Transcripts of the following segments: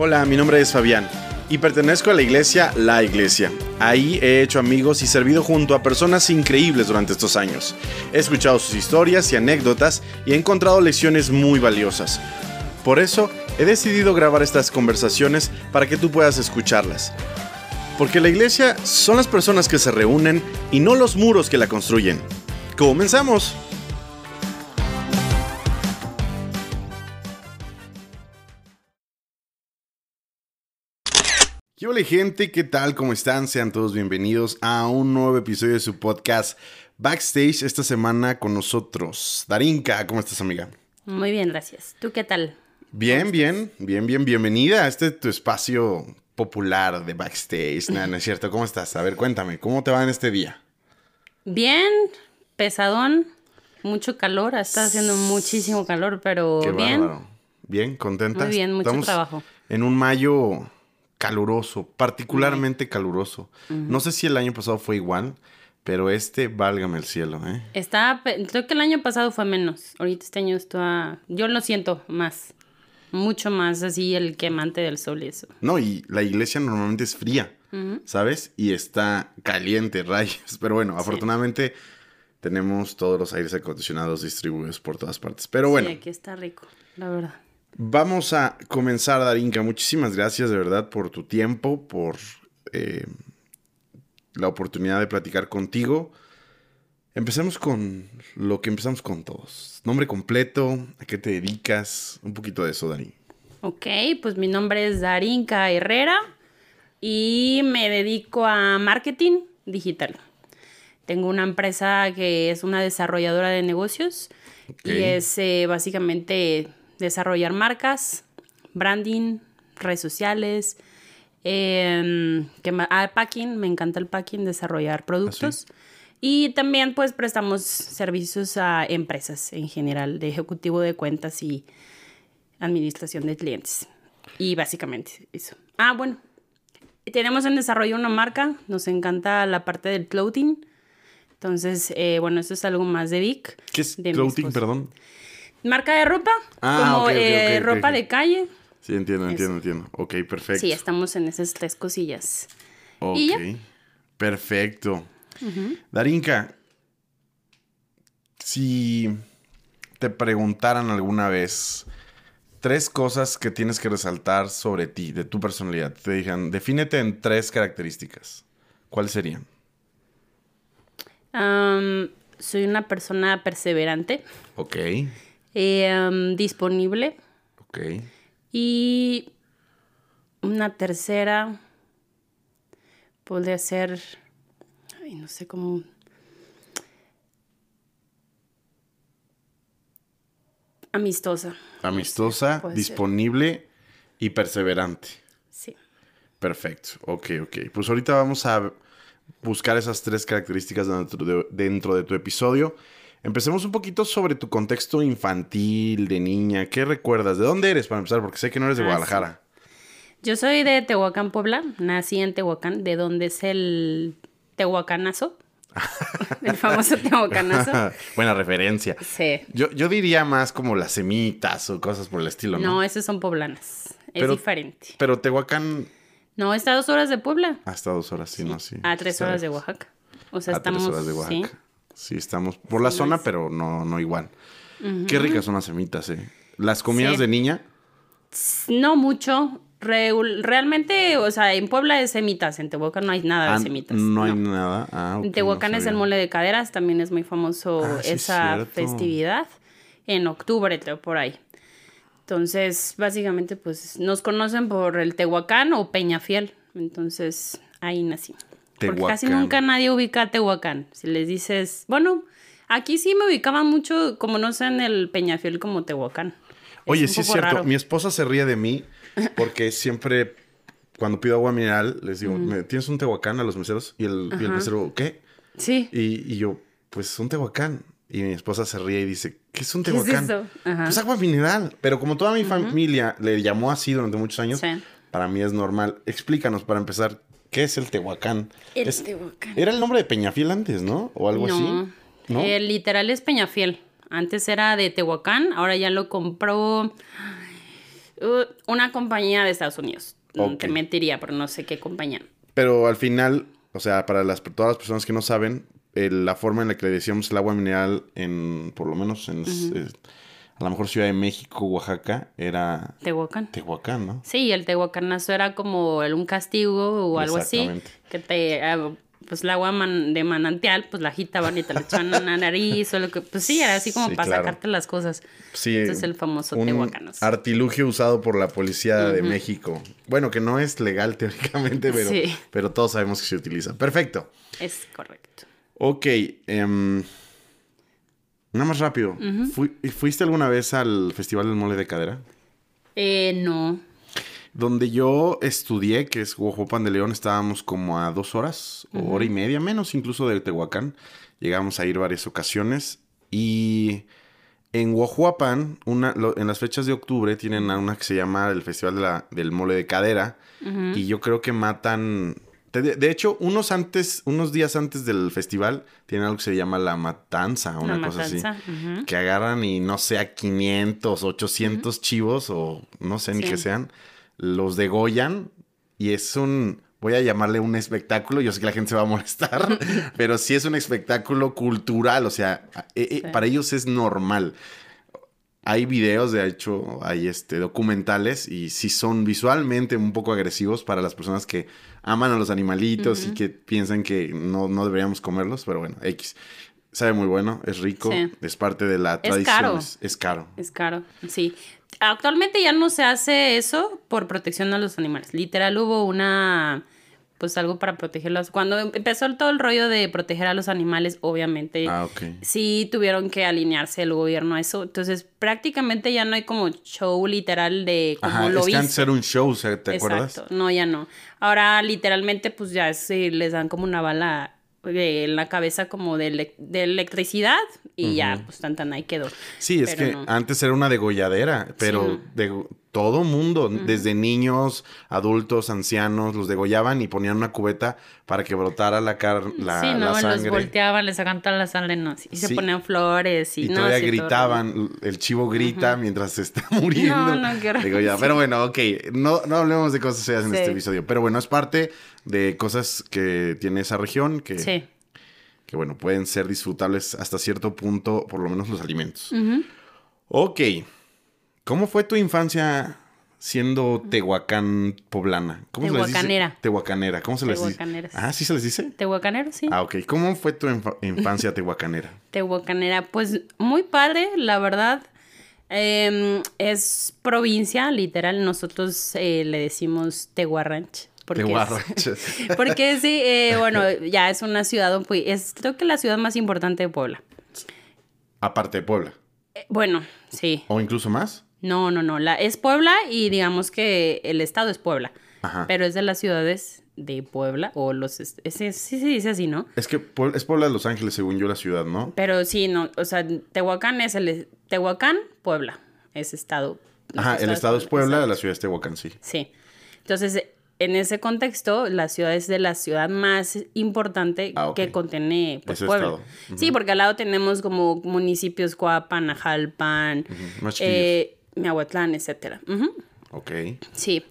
Hola, mi nombre es Fabián y pertenezco a la iglesia La Iglesia. Ahí he hecho amigos y servido junto a personas increíbles durante estos años. He escuchado sus historias y anécdotas y he encontrado lecciones muy valiosas. Por eso he decidido grabar estas conversaciones para que tú puedas escucharlas. Porque la iglesia son las personas que se reúnen y no los muros que la construyen. ¡Comenzamos! ¿Qué hola gente? ¿Qué tal? ¿Cómo están? Sean todos bienvenidos a un nuevo episodio de su podcast Backstage. Esta semana con nosotros, Darinka. ¿Cómo estás, amiga? Muy bien, gracias. ¿Tú qué tal? Bien, bien, bien, bien. Bienvenida a este tu espacio popular de Backstage. No, no es cierto. ¿Cómo estás? A ver, cuéntame, ¿cómo te va en este día? Bien, pesadón, mucho calor. Está haciendo muchísimo calor, pero qué bien. Bárbaro. Bien, contenta. Muy bien, mucho trabajo. En un mayo caluroso, particularmente caluroso. No sé si el año pasado fue igual, pero válgame el cielo, ¿eh? Creo que el año pasado fue menos. Ahorita este año está... Yo lo siento más. Mucho más así el quemante del sol y eso. No, y la iglesia normalmente es fría, ¿sabes? Y está caliente, rayos. Pero bueno, afortunadamente tenemos todos los aires acondicionados distribuidos por todas partes. Pero bueno. Sí, aquí está rico, la verdad. Vamos a comenzar, Darinka. Muchísimas gracias, de verdad, por tu tiempo, por la oportunidad de platicar contigo. Empecemos con lo que empezamos con todos. Nombre completo, a qué te dedicas, un poquito de eso, Dari. Ok, pues mi nombre es Darinka Herrera y me dedico a marketing digital. Tengo una empresa que es una desarrolladora de negocios y es básicamente... desarrollar marcas, branding, redes sociales, packing, me encanta el packing, desarrollar productos. ¿Ah, sí? Y también pues prestamos servicios a empresas en general, de ejecutivo de cuentas y administración de clientes. Y básicamente eso. Ah, bueno, tenemos en desarrollo una marca, nos encanta la parte del clothing. Entonces, bueno, esto es algo más de Vic. ¿Qué es clothing, perdón? Marca de ropa, como ropa de calle. Sí, entiendo. Ok, perfecto. Sí, estamos en esas tres cosillas. Ok, perfecto. Darinka, si te preguntaran alguna vez tres cosas que tienes que resaltar sobre ti, de tu personalidad, te dijeran, defínete en tres características, ¿cuáles serían? Soy una persona perseverante. Ok. Disponible. Ok. Y una tercera podría ser, ay, no sé cómo, amistosa. Amistosa, no sé, disponible ser. Y perseverante. Sí. Perfecto. Ok. Pues ahorita vamos a buscar esas tres características dentro de tu episodio. Empecemos un poquito sobre tu contexto infantil, de niña. ¿Qué recuerdas? ¿De dónde eres, para empezar? Porque sé que no eres de Guadalajara. Sí. Yo soy de Tehuacán, Puebla. Nací en Tehuacán, de donde es el Tehuacanazo. El famoso Tehuacanazo. Buena referencia. Sí. Yo diría más como las semitas o cosas por el estilo, ¿no? No, esas son poblanas. Es diferente. Pero Tehuacán... No, está a 2 horas de Puebla. Hasta 2 horas, sí, no, sí. A 3 horas de Oaxaca. O sea, estamos... A 3 horas de Oaxaca. ¿Sí? Sí, estamos por la zona, pero no igual. Qué ricas son las semitas, ¿eh? ¿Las comidas de niña? No mucho. Realmente, o sea, en Puebla es semitas. En Tehuacán no hay nada de semitas. No hay nada. En Tehuacán es el mole de caderas. También es muy famoso esa festividad. En octubre, por ahí. Entonces, básicamente, pues, nos conocen por el Tehuacán o Peñafiel. Entonces, ahí nací. Porque casi nunca nadie ubica a Tehuacán. Si les dices... Bueno, aquí sí me ubicaban mucho, como no sé, en el Peñafiel como Tehuacán. Oye, sí es cierto. Raro. Mi esposa se ríe de mí porque siempre cuando pido agua mineral les digo, ¿tienes un Tehuacán a los meseros? Y el mesero, ¿qué? Sí. Y yo, pues un Tehuacán. Y mi esposa se ríe y dice, ¿qué es un Tehuacán? ¿Qué es eso? Pues agua mineral. Pero como toda mi familia le llamó así durante muchos años, para mí es normal. Explícanos para empezar. ¿Qué es el Tehuacán? Tehuacán. Era el nombre de Peñafiel antes, ¿no? O algo así. No, literal es Peñafiel. Antes era de Tehuacán, ahora ya lo compró Una compañía de Estados Unidos. Okay. Te mentiría, pero no sé qué compañía. Pero al final, o sea, para todas las personas que no saben, la forma en la que le decíamos el agua mineral en, por lo menos, en... a lo mejor Ciudad de México, Oaxaca, era... Tehuacán. Tehuacán, ¿no? Sí, el Tehuacanazo era como un castigo o algo así. Que te... pues el agua de manantial, pues la agitaban y te la echaban en la nariz o lo que... Pues sí, era así como para sacarte las cosas. Sí. Entonces el famoso Tehuacanazo. Un artilugio usado por la policía de México. Bueno, que no es legal teóricamente, pero, sí, pero todos sabemos que se utiliza. Perfecto. Es correcto. Ok, nada más rápido. ¿Fuiste alguna vez al Festival del Mole de Cadera? No. Donde yo estudié, que es Huajuapan de León, estábamos como a 2 horas, o hora y media, menos incluso de Tehuacán. Llegamos a ir varias ocasiones. Y en Huajuapan, en las fechas de octubre, tienen a una que se llama el Festival del Mole de Cadera. Y yo creo que matan... De hecho, unos días antes del festival, tienen algo que se llama la matanza, una cosa así. Que agarran y no sé, a 500, 800 chivos o no sé ni qué sean, los degollan y es voy a llamarle un espectáculo, yo sé que la gente se va a molestar, pero sí es un espectáculo cultural, o sea, para ellos es normal. Hay videos, de hecho, hay documentales y sí son visualmente un poco agresivos para las personas que aman a los animalitos y que piensan que no deberíamos comerlos, pero bueno, X. Sabe muy bueno, es rico, es parte de la tradición. Es caro, sí. Actualmente ya no se hace eso por protección a los animales. Literal hubo algo para protegerlos. Cuando empezó todo el rollo de proteger a los animales, obviamente, sí tuvieron que alinearse el gobierno a eso. Entonces, prácticamente ya no hay como show literal de como lo hizo. Es que antes era un show, ¿te acuerdas? Exacto. No, ya no. Ahora, literalmente, pues ya sí, les dan como una bala en la cabeza como de electricidad y ya, pues tan ahí quedó. Sí, es que antes era una degolladera, pero... Sí. Todo mundo, desde niños, adultos, ancianos, los degollaban y ponían una cubeta para que brotara la sangre. Los volteaban, les sacaban toda la sangre, se ponían flores. Y todavía gritaban, el chivo grita mientras se está muriendo. No quiero decir. Pero bueno, ok, no hablemos de cosas serias en este episodio. Pero bueno, es parte de cosas que tiene esa región que bueno, pueden ser disfrutables hasta cierto punto, por lo menos los alimentos. Ok. ¿Cómo fue tu infancia siendo Tehuacán poblana? ¿Cómo Tehuacanera. Se les dice? Tehuacanera. ¿Cómo se les dice? Ah, ¿sí se les dice? Tehuacanero, sí. Ah, ok. ¿Cómo fue tu infancia tehuacanera? Tehuacanera, pues muy padre, la verdad. Es provincia, literal. Nosotros le decimos Tehuarranch. Porque sí, bueno, ya es una ciudad, pues, es creo que la ciudad más importante de Puebla. Aparte de Puebla. Bueno, sí. ¿O incluso más? No. Es Puebla y digamos que el estado es Puebla. Ajá. Pero es de las ciudades de Puebla o los... sí se dice así, ¿no? Es que es Puebla de Los Ángeles, según yo, la ciudad, ¿no? Pero sí, no. O sea, Tehuacán es Tehuacán, Puebla. Es estado. Ajá, el estado es Puebla, la ciudad es Tehuacán, sí. Sí. Entonces, en ese contexto, la ciudad es de la ciudad más importante que contiene Puebla. Sí, porque al lado tenemos como municipios Coapan, Ajalpan, Miahuatlán, etcétera. Ok. Sí.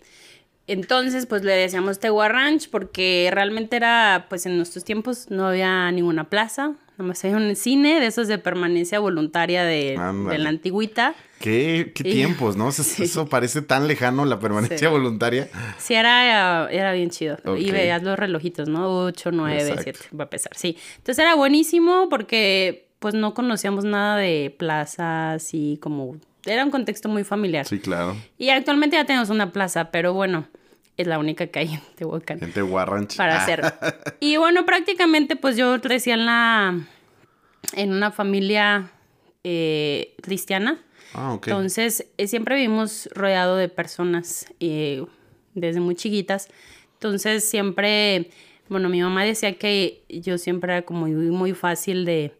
Entonces, pues le decíamos Tehuarranch porque realmente era, pues en nuestros tiempos no había ninguna plaza. Nomás hay un cine de esos de permanencia voluntaria de la antigüita. ¿Qué tiempos, ¿no? Eso parece tan lejano, la permanencia voluntaria. Sí, era bien chido. Okay. Y veías los relojitos, ¿no? 8, 9, exacto. 7, va a pesar, sí. Entonces era buenísimo porque pues no conocíamos nada de plazas y como... Era un contexto muy familiar. Sí, claro. Y actualmente ya tenemos una plaza, pero bueno... Es la única que hay en Tehuacán. En Tehuarranch. Para hacer. Y bueno, prácticamente, pues yo crecí en una familia cristiana. Ah, ok. Entonces, siempre vivimos rodeado de personas desde muy chiquitas. Entonces, siempre... Bueno, mi mamá decía que yo siempre era como muy fácil de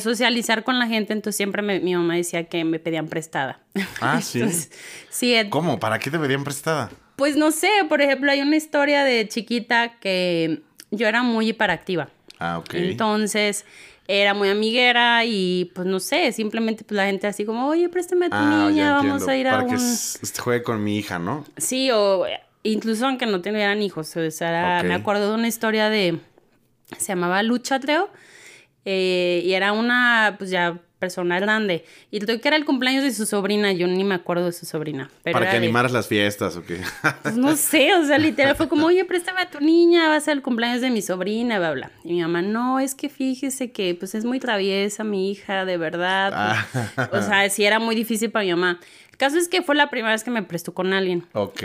socializar con la gente, entonces siempre mi mamá decía que me pedían prestada. Ah, sí. Entonces, sí. ¿Cómo? ¿Para qué te pedían prestada? Pues no sé, por ejemplo, hay una historia de chiquita que yo era muy hiperactiva. Ah, ok. Entonces, era muy amiguera y pues no sé, simplemente pues la gente así como, oye, préstame a tu niña, vamos a ir a un... Para que juegue con mi hija, ¿no? Sí, o incluso aunque no tuvieran hijos, o sea, era... okay. Me acuerdo de una historia de... se llamaba Lucha, creo, y era una, pues ya... persona grande. Y creo que era el cumpleaños de su sobrina. Yo ni me acuerdo de su sobrina. Pero para que animaras las fiestas o qué. Pues no sé, o sea, literal fue como, oye, préstame a tu niña, va a ser el cumpleaños de mi sobrina, bla, bla. Y mi mamá, no, es que fíjese que pues es muy traviesa mi hija, de verdad. Pues, o sea, sí era muy difícil para mi mamá. El caso es que fue la primera vez que me prestó con alguien. Ok.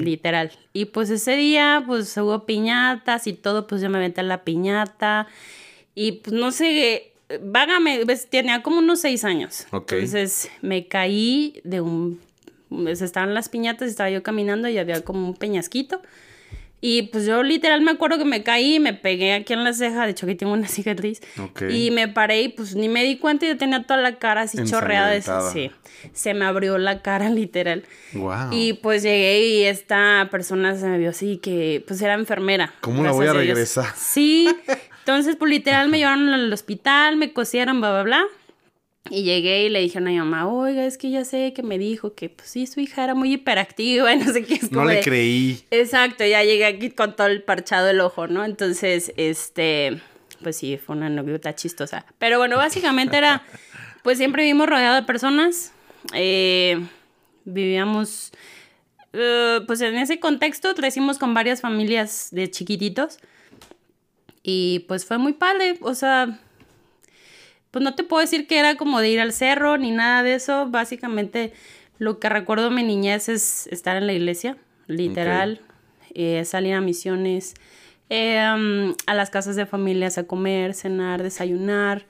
Literal. Y pues ese día, pues hubo piñatas y todo, pues yo me aventé la piñata. Y pues no sé... vágame, pues, tenía como unos 6 años. Okay. Entonces me caí de un... pues, estaban las piñatas, estaba yo caminando y había como un peñasquito. Y pues yo literal me acuerdo que me caí y me pegué aquí en la ceja. De hecho, aquí tengo una cicatriz. Okay. Y me paré y pues ni me di cuenta. Yo tenía toda la cara así chorreada. Sí, se me abrió la cara literal. Wow. Y pues llegué y esta persona se me vio así que... pues era enfermera. ¿Cómo la voy a regresar? Sí... Entonces, pues, literal, me llevaron al hospital, me cosieron, bla, bla, bla. Y llegué y le dijeron a mi mamá, oiga, es que ya sé que me dijo que, pues, sí, su hija era muy hiperactiva y no sé qué. Es como no le creí. Exacto, ya llegué aquí con todo el parchado el ojo, ¿no? Entonces, pues, sí, fue una anécdota chistosa. Pero, bueno, básicamente era, pues, siempre vivimos rodeados de personas. Vivíamos, pues, en ese contexto crecimos con varias familias de chiquititos. Y pues fue muy padre, o sea, pues no te puedo decir que era como de ir al cerro ni nada de eso. Básicamente lo que recuerdo de mi niñez es estar en la iglesia, literal, okay. Salir a misiones, a las casas de familias a comer, cenar, desayunar,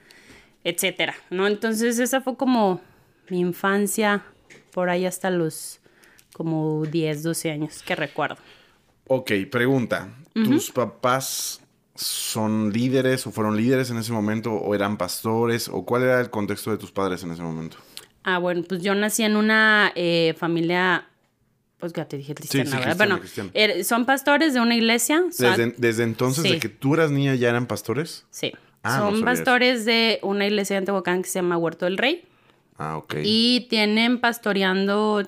etcétera, ¿no? Entonces esa fue como mi infancia, por ahí hasta los como 10, 12 años que recuerdo. Ok, pregunta, ¿tus papás... son líderes o fueron líderes en ese momento o eran pastores o cuál era el contexto de tus padres en ese momento? Ah, bueno, pues yo nací en una familia, pues ya te dije cristiana, sí, ¿verdad? Bueno, son pastores de una iglesia. ¿Desde entonces sí. de que tú eras niña ya eran pastores? Sí, son pastores de una iglesia en Tehuacán que se llama Huerto del Rey. Ah, ok. Y tienen pastoreando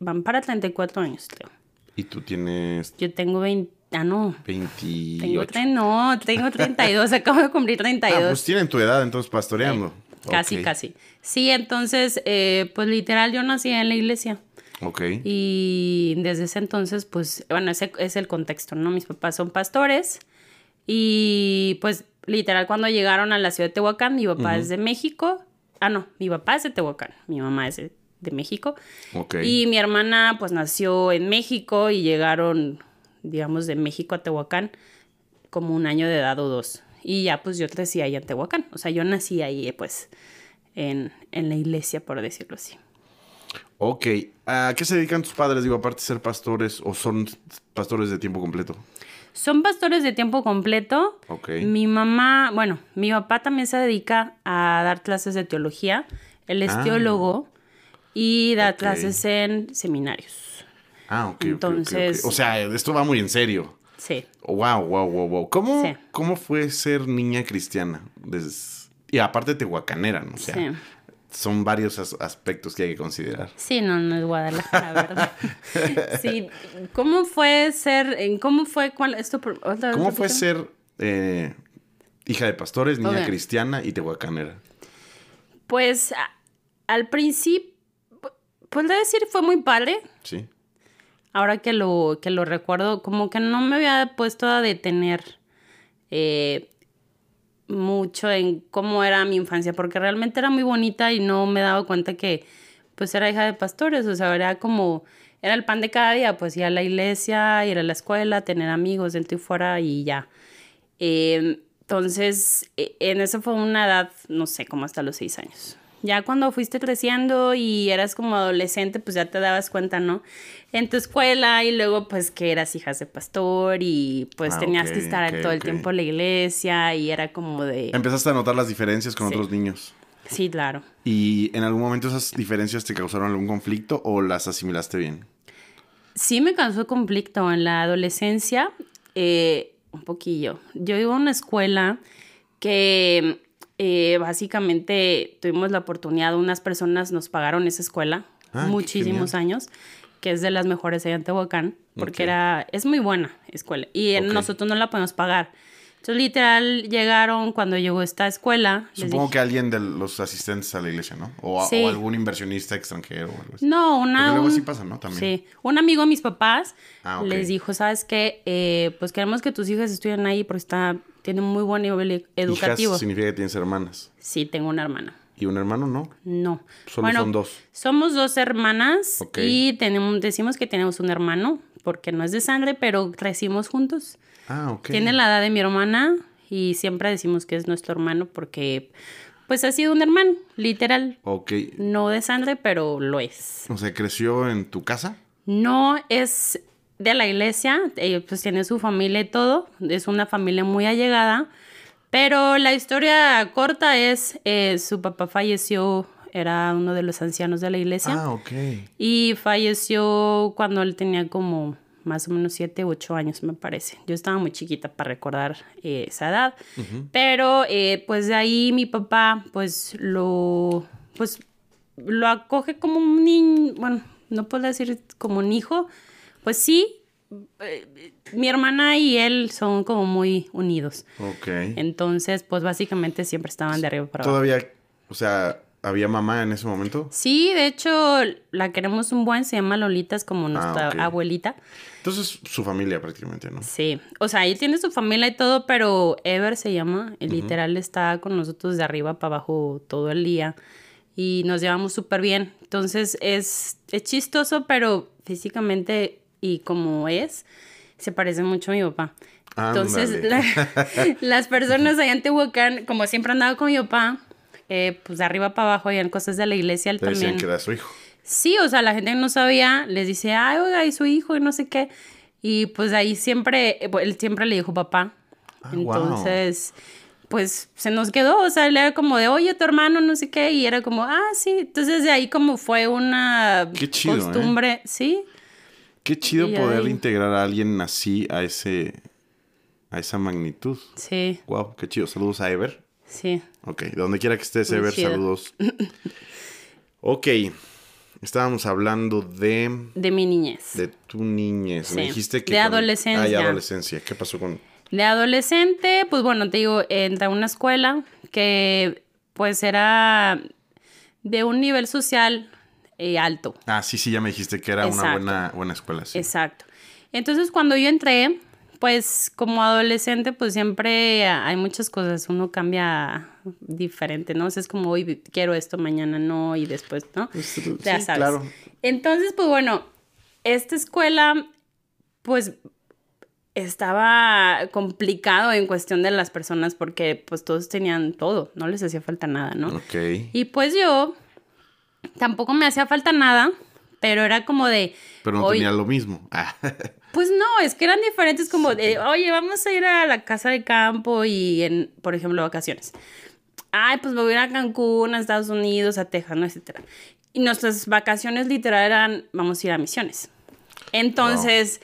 van para 34 años, creo. ¿Y tú tienes...? Yo tengo 20. Ah, no. 28. Tengo 32. Acabo de cumplir 32. Ah, pues tienen tu edad, entonces, pastoreando. Casi, okay. casi. Sí, entonces, pues literal, yo nací en la iglesia. Ok. Y desde ese entonces, pues, bueno, ese es el contexto, ¿no? Mis papás son pastores. Y, pues, literal, cuando llegaron a la ciudad de Tehuacán, mi papá es de México. Ah, no, mi papá es de Tehuacán. Mi mamá es de México. Ok. Y mi hermana, pues, nació en México y llegaron... digamos, de México a Tehuacán, como un año de edad o 2. Y ya, pues, yo crecí ahí en Tehuacán. O sea, yo nací ahí, pues, en la iglesia, por decirlo así. Ok. ¿A qué se dedican tus padres? Digo, aparte de ser pastores, ¿o son pastores de tiempo completo? Son pastores de tiempo completo. Ok. Mi mamá, bueno, mi papá también se dedica a dar clases de teología. Él es teólogo y da clases en seminarios. Ah, ok. Entonces... O sea, esto va muy en serio. Sí. Wow. ¿Cómo fue ser niña cristiana? Y aparte tehuacanera, ¿no? O sea, sí. Son varios aspectos que hay que considerar. Sí, no es Guadalajara, ¿verdad? Sí. ¿Cómo fue ser... ¿Cómo fue... cuál esto por, otra, ¿Cómo fue ser hija de pastores, niña cristiana y tehuacanera? Pues al principio... ¿Puedo decir fue muy padre? Sí. Ahora que lo recuerdo, como que no me había puesto a detener mucho en cómo era mi infancia, porque realmente era muy bonita y no me daba cuenta que, pues, era hija de pastores. O sea, era como, era el pan de cada día, pues, ir a la iglesia, ir a la escuela, tener amigos dentro y fuera y ya. Entonces, en eso fue una edad, no sé, como hasta los 6 años. Ya cuando fuiste creciendo y eras como adolescente, pues ya te dabas cuenta, ¿no? En tu escuela y luego, pues, que eras hija de pastor y, pues, tenías que estar todo el tiempo en la iglesia y era como de... Empezaste a notar las diferencias con otros niños. Sí, claro. ¿Y en algún momento esas diferencias te causaron algún conflicto o las asimilaste bien? Sí me causó conflicto en la adolescencia, un poquillo. Yo iba a una escuela... que básicamente tuvimos la oportunidad, unas personas nos pagaron esa escuela muchísimos años, que es de las mejores allá en Tehuacán, porque es muy buena escuela y nosotros no la podemos pagar. Entonces, literal, llegaron cuando llegó esta escuela. Supongo que alguien de los asistentes a la iglesia, ¿no? O algún inversionista extranjero o algo así. No, luego sí pasa, ¿no? También. Sí. Un amigo de mis papás les dijo, ¿sabes qué? Pues queremos que tus hijas estudien ahí porque tienen muy buen nivel educativo. Hijas significa que tienes hermanas. Sí, tengo una hermana. ¿Y un hermano no? No. Son dos. Somos dos hermanas y decimos que tenemos un hermano porque no es de sangre, pero crecimos juntos. Tiene la edad de mi hermana y siempre decimos que es nuestro hermano porque, pues, ha sido un hermano, literal. No de sangre, pero lo es. O sea, ¿creció en tu casa? No, es de la iglesia, pues tiene su familia y todo. Es una familia muy allegada. Pero la historia corta es, su papá falleció, era uno de los ancianos de la iglesia. Y falleció cuando él tenía como... más o menos 7 u 8 años, me parece. Yo estaba muy chiquita para recordar esa edad. Pero, pues, de ahí mi papá, pues, lo acoge como un niño. Bueno, no puedo decir como un hijo. Pues sí, mi hermana y él son como muy unidos. Entonces, pues, básicamente siempre estaban de arriba para abajo. Todavía, o sea... ¿Había mamá en ese momento? Sí, de hecho, la queremos un buen, se llama Lolita, es como nuestra abuelita. Entonces, su familia prácticamente, ¿no? Sí, o sea, ahí tiene su familia y todo, pero Ever se llama, literal está con nosotros de arriba para abajo todo el día y nos llevamos súper bien. Entonces, es chistoso, pero físicamente y como es, se parece mucho a mi papá. Entonces, las personas allá en Tehuacán, como siempre andaba con mi papá, pues de arriba para abajo habían cosas de la iglesia. Él también decían que era su hijo. Sí, o sea, la gente que no sabía les dice, ay, oiga, y su hijo, y no sé qué. Y pues ahí siempre, él siempre le dijo papá. Entonces, pues se nos quedó, o sea, él era como de, oye, tu hermano, no sé qué. Y era como, sí. Entonces de ahí como fue una costumbre, ¿sí? Qué chido y poder integrar a alguien así a esa magnitud. Sí. Wow, qué chido. Saludos a Ever. Sí. Donde quiera que estés, Ever, saludos. Estábamos hablando de... de mi niñez. De tu niñez. Sí. Me dijiste que... de adolescencia. Ah, y adolescencia. ¿Qué pasó con...? De adolescente, pues bueno, te digo, entré a una escuela que pues era de un nivel social alto. Sí, ya me dijiste que era una buena escuela. Sí. Exacto. Entonces, cuando yo entré... pues como adolescente, pues siempre hay muchas cosas. Uno cambia diferente, ¿no? O sea, es como hoy quiero esto, mañana no, y después, ¿no? Sí, ya sabes. Claro. Entonces, pues bueno, esta escuela, pues estaba complicado en cuestión de las personas porque pues todos tenían todo. No les hacía falta nada, ¿no? Y pues yo tampoco me hacía falta nada, pero era como de... pero no tenía lo mismo. Pues no, es que eran diferentes, como, oye, vamos a ir a la casa de campo y, por ejemplo, vacaciones. Ay, pues me voy a ir a Cancún, a Estados Unidos, a Texas, ¿no? Etcétera. Y nuestras vacaciones literal eran, vamos a ir a Misiones. Entonces,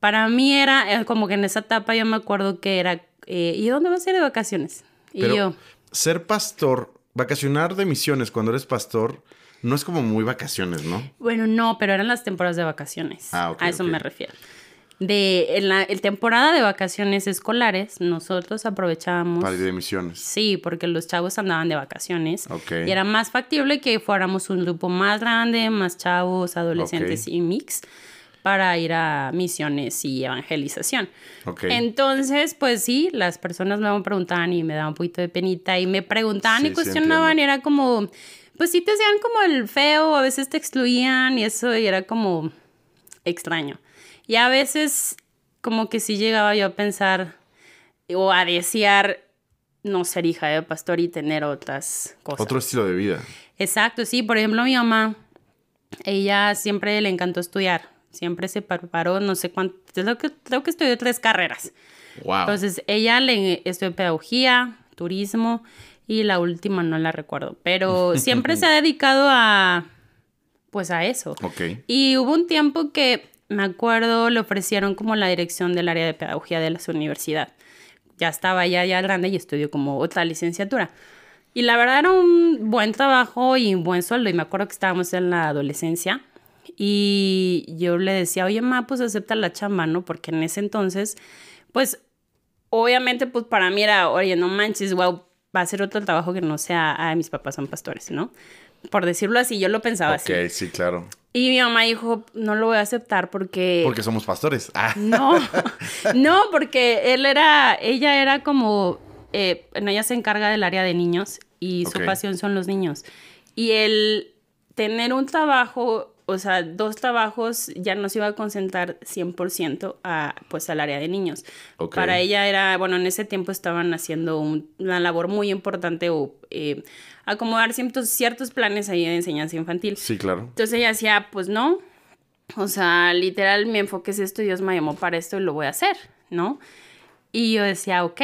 para mí era como que en esa etapa yo me acuerdo que era, ¿y dónde vas a ir de vacaciones? Pero y yo... ser pastor, vacacionar de Misiones cuando eres pastor... no es como muy vacaciones, ¿no? Bueno, no, pero eran las temporadas de vacaciones. A eso me refiero. En la temporada de vacaciones escolares, nosotros aprovechábamos... para ir de misiones. Sí, porque los chavos andaban de vacaciones. Y era más factible que fuéramos un grupo más grande, más chavos, adolescentes y mix, para ir a misiones y evangelización. Entonces, pues sí, las personas me preguntaban y me daban un poquito de penita y me preguntaban y cuestionaban. Sí, era como... pues sí te hacían como el feo, a veces te excluían y eso, y era como extraño. Y a veces como que sí llegaba yo a pensar o a desear no ser hija de pastor y tener otras cosas. Otro estilo de vida. Exacto, sí. Por ejemplo, mi mamá, ella siempre le encantó estudiar. Siempre se preparó, no sé cuánto, creo que estudió 3 carreras. Wow. Entonces, ella le estudió pedagogía, turismo... y la última no la recuerdo, pero siempre se ha dedicado a, pues a eso. Y hubo un tiempo que, me acuerdo, le ofrecieron como la dirección del área de pedagogía de la universidad. ya estaba ya grande y estudió como otra licenciatura. Y la verdad era un buen trabajo y un buen sueldo. Y me acuerdo que estábamos en la adolescencia y yo le decía, oye, ma, pues acepta la chamba, ¿no? Porque en ese entonces, pues, obviamente, pues para mí era, oye, no manches, wow, va a ser otro trabajo que no sea, ay, mis papás son pastores, ¿no? Por decirlo así, yo lo pensaba así. Ok, sí, claro. Y mi mamá dijo, no lo voy a aceptar porque... Porque somos pastores. Ah. No, no, porque ella era como... ella se encarga del área de niños y su pasión son los niños. Y el tener un trabajo, o sea, dos trabajos, ya no se iba a concentrar 100% al área de niños. Okay. Para ella era, bueno, en ese tiempo estaban haciendo una labor muy importante o acomodar ciertos planes ahí de enseñanza infantil. Sí, claro. Entonces ella decía, pues no, o sea, literal mi enfoque es esto, Dios me llamó para esto y lo voy a hacer, ¿no? Y yo decía, ok,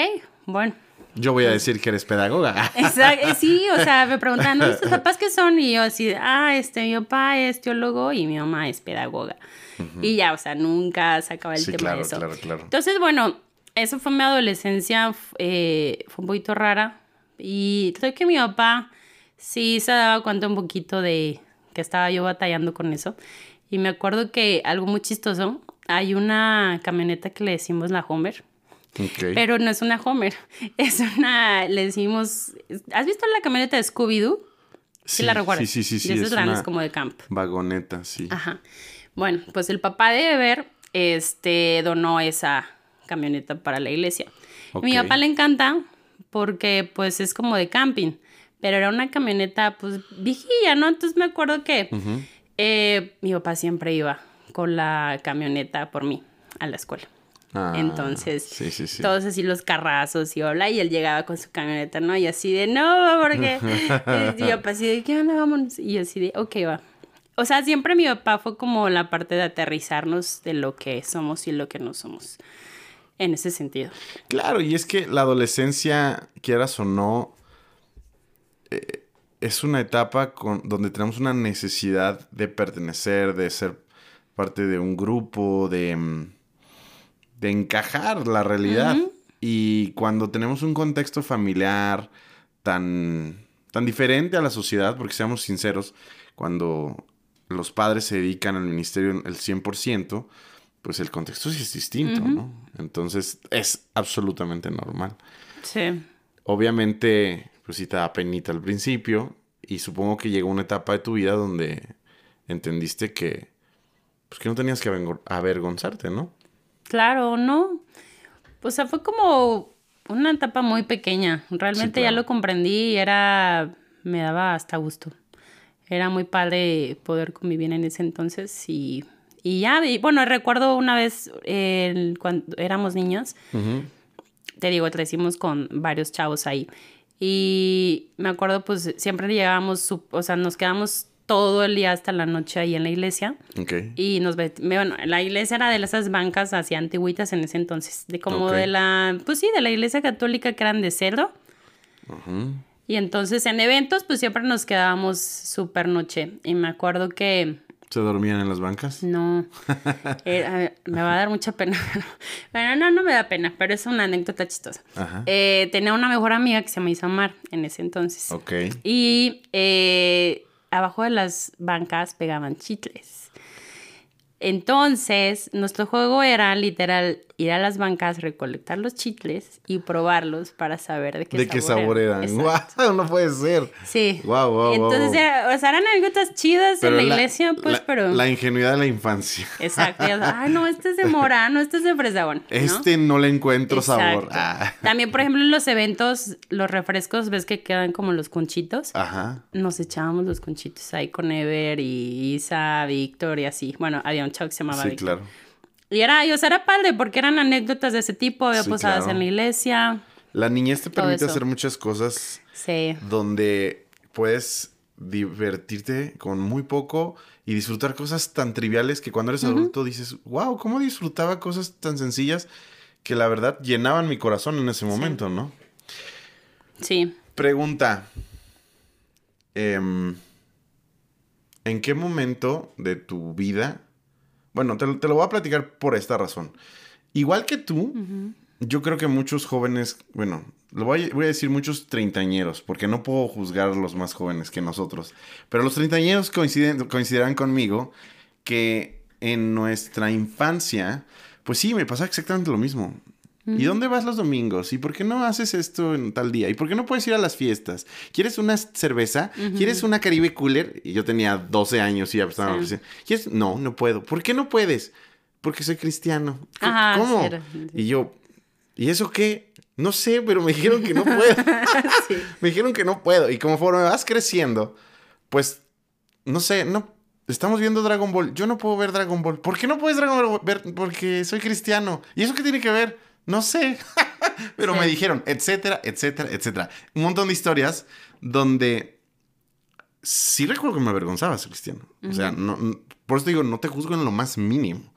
bueno. Yo voy a decir que eres pedagoga. Exacto. Sí, o sea, me preguntaban, ¿no? ¿Tus papás qué son? Y yo así, mi papá es teólogo y mi mamá es pedagoga. Uh-huh. Y ya, o sea, nunca sacaba el tema de eso. Claro. Entonces, bueno, eso fue mi adolescencia, fue un poquito rara. Y creo que mi papá sí se daba cuenta un poquito de que estaba yo batallando con eso. Y me acuerdo que algo muy chistoso, hay una camioneta que le decimos la Hummer. Okay. Pero no es una Hummer, es una, le decimos, ¿has visto la camioneta de Scooby-Doo? Sí, la recuerdas. Sí. Es grandes como de camp. Vagoneta, sí. Ajá. Bueno, pues el papá de Ever, donó esa camioneta para la iglesia. Okay. Mi papá le encanta porque, pues, es como de camping, pero era una camioneta, pues, viejilla, ¿no? Entonces me acuerdo que mi papá siempre iba con la camioneta por mí a la escuela. Entonces, sí. Todos así los carrazos y hola, y él llegaba con su camioneta, ¿no? Y así de, no, porque... Y mi papá así de, ¿qué onda? Vámonos. Y yo así de, ok, va. O sea, siempre mi papá fue como la parte de aterrizarnos de lo que somos y lo que no somos, en ese sentido. Claro, y es que la adolescencia, quieras o no, es una etapa donde tenemos una necesidad de pertenecer, de ser parte de un grupo, de encajar la realidad. Uh-huh. Y cuando tenemos un contexto familiar tan diferente a la sociedad, porque seamos sinceros, cuando los padres se dedican al ministerio el 100%, pues el contexto sí es distinto, uh-huh, ¿no? Entonces es absolutamente normal. Sí. Obviamente, pues sí te da penita al principio y supongo que llegó una etapa de tu vida donde entendiste que, pues, que no tenías que avergonzarte, ¿no? Claro, ¿no? O sea, fue como una etapa muy pequeña. Realmente sí, claro. Ya lo comprendí y me daba hasta gusto. Era muy padre poder convivir en ese entonces y ya. Y bueno, recuerdo una vez cuando éramos niños, uh-huh, te digo, crecimos con varios chavos ahí. Y me acuerdo, pues, siempre llegábamos, o sea, nos quedamos todo el día hasta la noche ahí en la iglesia. Okay. Y la iglesia era de esas bancas así antiguitas en ese entonces. De como de la... Pues sí, de la iglesia católica que eran de cerdo. Uh-huh. Y entonces en eventos pues siempre nos quedábamos súper noche. Y me acuerdo que... ¿Se dormían en las bancas? No. Me va a dar mucha pena. Bueno, no me da pena, pero es una anécdota chistosa. Ajá. Tenía una mejor amiga que se llama Isamar en ese entonces. Ok. Y... abajo de las bancas pegaban chicles. Entonces, nuestro juego era literal ir a las bancas, recolectar los chicles y probarlos para saber de qué sabor eran. ¡Guau! No puede ser. Sí. ¡Guau, guau! Entonces, eran anécdotas chidas pero en la iglesia, pues, pero... La ingenuidad de la infancia. Exacto. Ah, no, este es de morano, no, este es de fresa, bueno, ¿no? Este no le encuentro sabor. Ah. También, por ejemplo, en los eventos, los refrescos, ves que quedan como los conchitos. Ajá. Nos echábamos los conchitos ahí con Ever y Isa, Víctor y así. Bueno, había un chavo que se llamaba Víctor. Claro. Y era padre porque eran anécdotas de ese tipo, había posadas en la iglesia. La niñez te permite hacer muchas cosas donde puedes divertirte con muy poco y disfrutar cosas tan triviales que cuando eres adulto dices, wow, cómo disfrutaba cosas tan sencillas que la verdad llenaban mi corazón en ese momento, ¿no? Sí. Pregunta. ¿En qué momento de tu vida... Bueno, te lo voy a platicar por esta razón. Igual que tú, uh-huh, Yo creo que muchos jóvenes, bueno, voy a decir muchos treintañeros, porque no puedo juzgar a los más jóvenes que nosotros, pero los treintañeros coincidirán conmigo que en nuestra infancia, pues sí, me pasaba exactamente lo mismo. ¿Y dónde vas los domingos? ¿Y por qué no haces esto en tal día? ¿Y por qué no puedes ir a las fiestas? ¿Quieres una cerveza? ¿Quieres una Caribe Cooler? Y yo tenía 12 años y ya estaba en la oficina. ¿Quieres? No, no puedo. ¿Por qué no puedes? Porque soy cristiano. Ajá, ¿cómo? Cierto. Y yo, ¿y eso qué? No sé, pero me dijeron que no puedo. Sí. Me dijeron que no puedo. Y conforme vas creciendo, pues, no sé, no. Estamos viendo Dragon Ball. Yo no puedo ver Dragon Ball. ¿Por qué no puedes ver? Porque soy cristiano. ¿Y eso qué tiene que ver? No sé, pero sí, me dijeron, etcétera, etcétera, etcétera. Un montón de historias donde sí recuerdo que me avergonzaba ser cristiano. O sea, no, por eso digo, no te juzgo en lo más mínimo.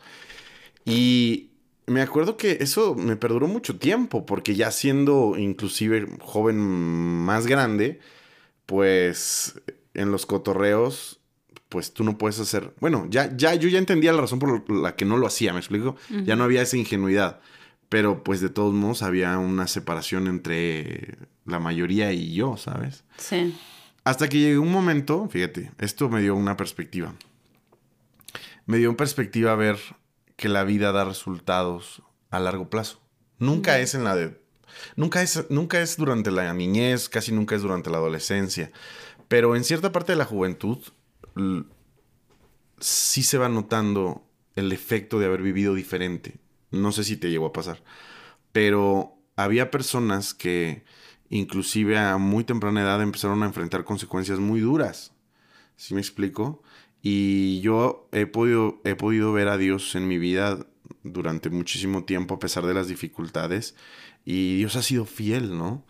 Y me acuerdo que eso me perduró mucho tiempo, porque ya siendo inclusive joven más grande, pues en los cotorreos... pues tú no puedes hacer... Bueno, yo ya entendía la razón por la que no lo hacía, ¿me explico? Ya no había esa ingenuidad. Pero, pues, de todos modos, había una separación entre la mayoría y yo, ¿sabes? Sí. Hasta que llegó un momento... Fíjate, esto me dio una perspectiva. Me dio una perspectiva a ver que la vida da resultados a largo plazo. Nunca es en la de... Nunca es durante la niñez, casi nunca es durante la adolescencia. Pero en cierta parte de la juventud... sí se va notando el efecto de haber vivido diferente. No sé si te llegó a pasar, pero había personas que inclusive a muy temprana edad empezaron a enfrentar consecuencias muy duras. ¿Sí me explico? Y yo he podido ver a Dios en mi vida durante muchísimo tiempo a pesar de las dificultades, y Dios ha sido fiel, ¿no?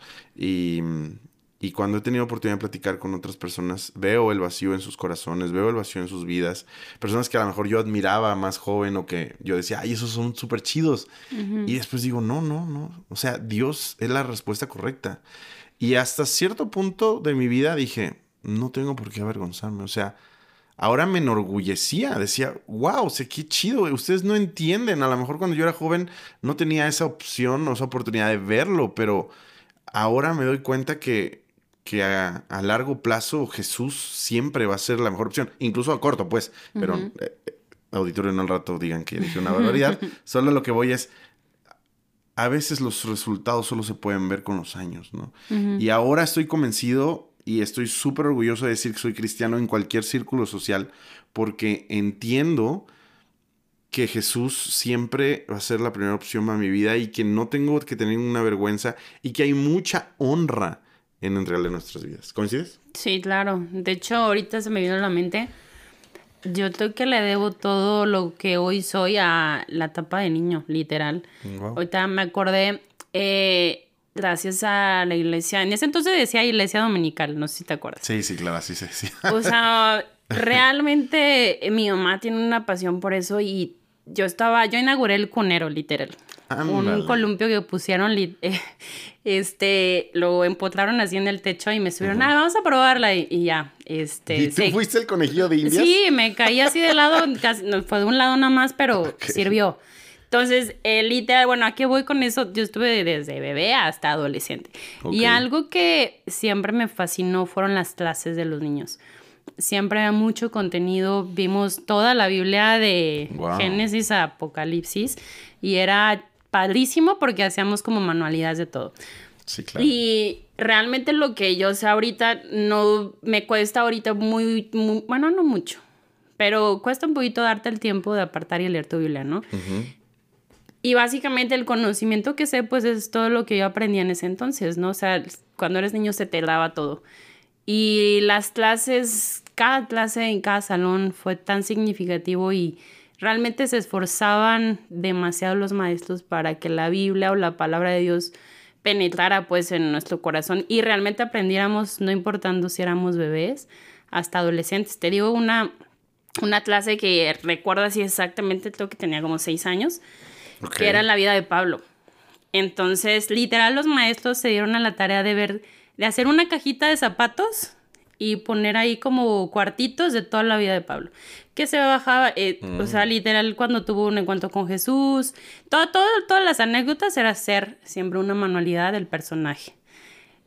Y cuando he tenido oportunidad de platicar con otras personas, veo el vacío en sus corazones, veo el vacío en sus vidas. Personas que a lo mejor yo admiraba más joven o que yo decía, ay, esos son súper chidos. Y después digo, no. O sea, Dios es la respuesta correcta. Y hasta cierto punto de mi vida dije, no tengo por qué avergonzarme. O sea, ahora me enorgullecía. Decía, wow, o sea, qué chido. Ustedes no entienden. A lo mejor cuando yo era joven no tenía esa opción o esa oportunidad de verlo, pero ahora me doy cuenta que a largo plazo Jesús siempre va a ser la mejor opción. Incluso a corto, pues. Pero auditorio, no al rato digan que dije una barbaridad. Solo lo que voy es... A veces los resultados solo se pueden ver con los años, ¿no? Y ahora estoy convencido y estoy súper orgulloso de decir que soy cristiano en cualquier círculo social. Porque entiendo que Jesús siempre va a ser la primera opción para mi vida y que no tengo que tener una vergüenza y que hay mucha honra en entregarle nuestras vidas. ¿Coincides? Sí, claro. De hecho, ahorita se me vino a la mente. Yo creo que le debo todo lo que hoy soy a la etapa de niño, literal. Wow. Ahorita me acordé, gracias a la iglesia. En ese entonces decía iglesia dominical, no sé si te acuerdas. Sí, claro, así se decía. O sea, realmente mi mamá tiene una pasión por eso y yo inauguré el cunero, literal. Un columpio que pusieron, lo empotraron así en el techo y me subieron, vamos a probarla y ya. ¿Y tú fuiste el conejillo de indias? Sí, me caí así de lado, casi, fue de un lado nada más, pero sirvió. Entonces, literal, bueno, ¿a qué voy con eso? Yo estuve desde bebé hasta adolescente. Okay. Y algo que siempre me fascinó fueron las clases de los niños. Siempre había mucho contenido. Vimos toda la Biblia de Génesis a Apocalipsis y era padrísimo porque hacíamos como manualidades de todo. Sí, claro. Y realmente lo que yo sé ahorita no me cuesta ahorita muy bueno, no mucho, pero cuesta un poquito darte el tiempo de apartar y leer tu Biblia, ¿no? Y básicamente el conocimiento que sé, pues es todo lo que yo aprendí en ese entonces, ¿no? O sea, cuando eres niño se te lava todo. Y las clases, cada clase en cada salón fue tan significativo y realmente se esforzaban demasiado los maestros para que la Biblia o la palabra de Dios penetrara pues en nuestro corazón y realmente aprendiéramos, no importando si éramos bebés hasta adolescentes. Te digo una clase que recuerdo así exactamente, creo que tenía como 6 años, que era la vida de Pablo. Entonces, literal, los maestros se dieron a la tarea de hacer una cajita de zapatos y poner ahí como cuartitos de toda la vida de Pablo. Que se bajaba, o sea, literal, cuando tuvo un encuentro con Jesús. Todas las anécdotas era ser siempre una manualidad del personaje.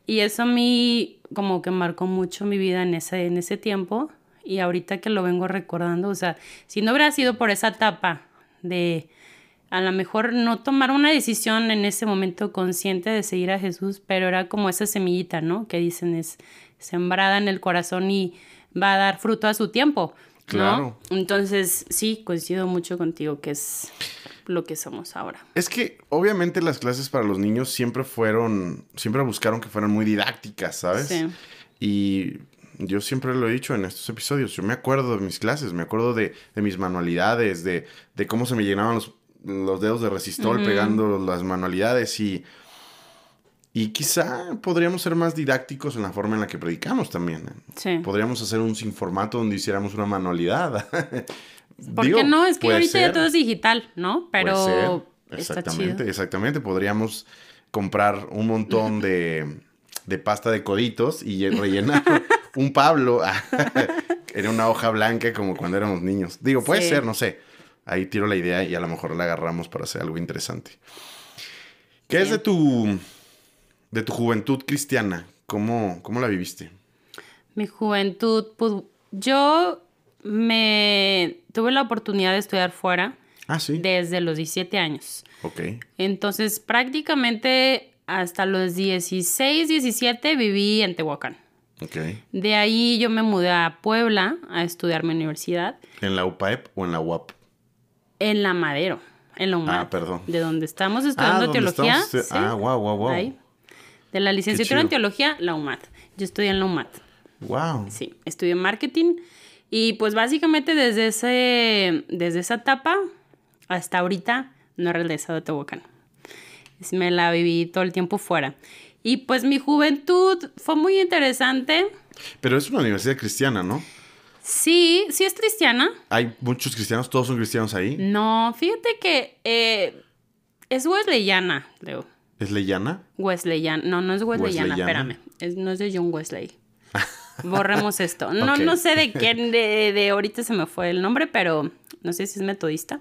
Y eso a mí como que marcó mucho mi vida en ese tiempo. Y ahorita que lo vengo recordando, o sea, si no hubiera sido por esa etapa de... A lo mejor no tomar una decisión en ese momento consciente de seguir a Jesús, pero era como esa semillita, ¿no? Que dicen es sembrada en el corazón y va a dar fruto a su tiempo, ¿no? Claro. Entonces, sí, coincido mucho contigo que es lo que somos ahora. Es que, obviamente, las clases para los niños siempre buscaron que fueran muy didácticas, ¿sabes? Sí. Y yo siempre lo he dicho en estos episodios. Yo me acuerdo de mis clases, me acuerdo de mis manualidades, de cómo se me llenaban los dedos de resistol pegando las manualidades y quizá podríamos ser más didácticos en la forma en la que predicamos también. Sí. Podríamos hacer un sin formato donde hiciéramos una manualidad. ¿Por qué no? Es que ahorita ya todo es digital, ¿no? Pero exactamente, exactamente. Podríamos comprar un montón de pasta de coditos y rellenar un Pablo en una hoja blanca como cuando éramos niños. Digo, puede ser, no sé. Ahí tiro la idea y a lo mejor la agarramos para hacer algo interesante. ¿Qué es de tu juventud cristiana? ¿Cómo la viviste? Mi juventud, pues yo tuve la oportunidad de estudiar fuera. Ah, sí. Desde los 17 años. Ok. Entonces, prácticamente hasta los 16, 17 viví en Tehuacán. Okay. De ahí yo me mudé a Puebla a estudiar mi universidad. ¿En la UPAEP o en la UAP? En la Madero, en la UMAD. Ah, perdón. De donde estamos estudiando teología. ¿Sí? Ah, wow. Ahí. De la licenciatura en teología, la UMAD. Yo estudié en la UMAD. Wow. Sí, estudié marketing. Y pues básicamente desde esa etapa hasta ahorita no he regresado a Tehuacán. Me la viví todo el tiempo fuera. Y pues mi juventud fue muy interesante. Pero es una universidad cristiana, ¿no? Sí, sí es cristiana. ¿Hay muchos cristianos? ¿Todos son cristianos ahí? No, fíjate que es Wesleyana, creo. ¿Es Leyana? Wesleyana. No es Wesleyana, espérame. No es de John Wesley. Borremos esto. Okay. No sé de quién, de ahorita se me fue el nombre, pero no sé si es metodista.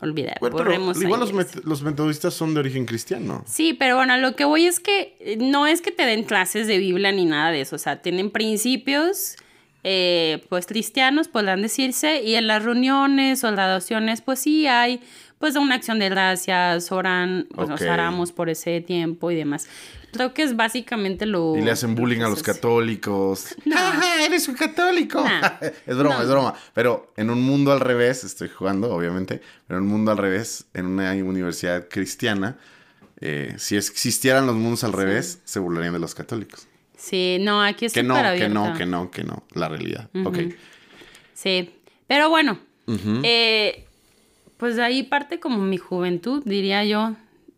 Olvidar, bueno, borremos pero igual los metodistas son de origen cristiano. Sí, pero bueno, lo que voy es que no es que te den clases de Biblia ni nada de eso. O sea, tienen principios... pues cristianos podrán decirse, y en las reuniones o las oraciones pues sí hay pues una acción de gracias, oran, pues nos oramos por ese tiempo y demás. Creo que es básicamente lo... Y le hacen bullying a los católicos. No. ¡Ah, eres un católico! No. Es broma. Pero en un mundo al revés, estoy jugando obviamente, pero en un mundo al revés, en una universidad cristiana, si existieran los mundos al revés, se burlarían de los católicos. Sí, no, aquí es súper abierta. Que no, la realidad. Ok. Sí, pero bueno, pues de ahí parte como mi juventud, diría yo,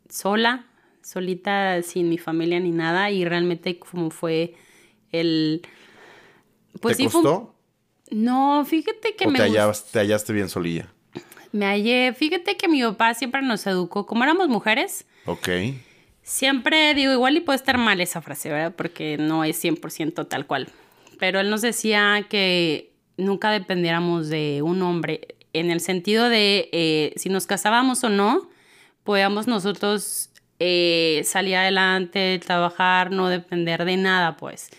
solita, sin mi familia ni nada, y realmente como fue el... Pues, ¿te costó? No, fíjate que ¿Te hallaste bien solilla? Me hallé, fíjate que mi papá siempre nos educó, como éramos mujeres. Ok. Siempre digo, igual y puede estar mal esa frase, ¿verdad? Porque no es 100% tal cual. Pero él nos decía que nunca dependiéramos de un hombre. En el sentido de si nos casábamos o no, podíamos nosotros salir adelante, trabajar, no depender de nada, pues.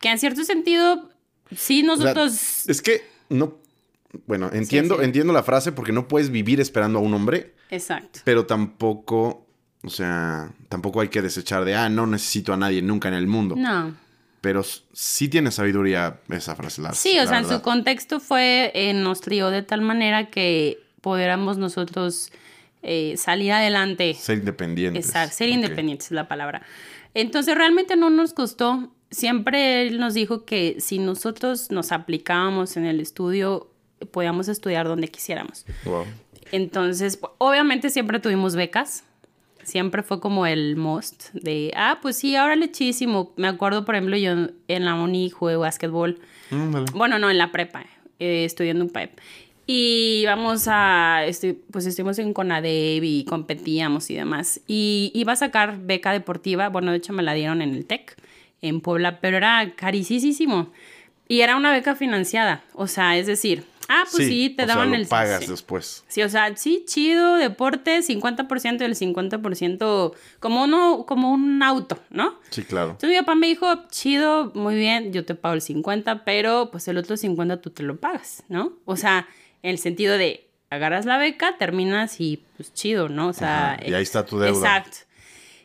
Que en cierto sentido, sí nosotros... O sea, es que no... Bueno, entiendo la frase porque no puedes vivir esperando a un hombre. Exacto. Pero tampoco... O sea, tampoco hay que desechar de, no necesito a nadie nunca en el mundo. No. Pero sí tiene sabiduría esa frase. Sí, o sea, en su contexto fue, nos crió de tal manera que pudiéramos nosotros salir adelante. Ser independientes. Exacto, ser independientes es la palabra. Entonces, realmente no nos costó. Siempre él nos dijo que si nosotros nos aplicábamos en el estudio, podíamos estudiar donde quisiéramos. Wow. Entonces, obviamente siempre tuvimos becas. Siempre fue como el must de, pues sí, ahora lechísimo. Me acuerdo, por ejemplo, yo en la uni jugué básquetbol. Vale. Bueno, no, en la prepa, estudiando un PAEP. Y íbamos estuvimos en Conadev y competíamos y demás. Y iba a sacar beca deportiva. Bueno, de hecho me la dieron en el TEC. en Puebla, pero era carísimo. Y era una beca financiada, o sea, es decir, pues sí, te daban el... pagas sí. después. Sí, o sea, sí, chido, deporte, 50% y el 50% como un auto, ¿no? Sí, claro. Entonces mi papá me dijo, chido, muy bien, yo te pago el 50, pero pues el otro 50 tú te lo pagas, ¿no? O sea, en el sentido de agarras la beca, terminas y pues chido, ¿no? O sea... Ajá, y ahí está tu deuda. Exacto.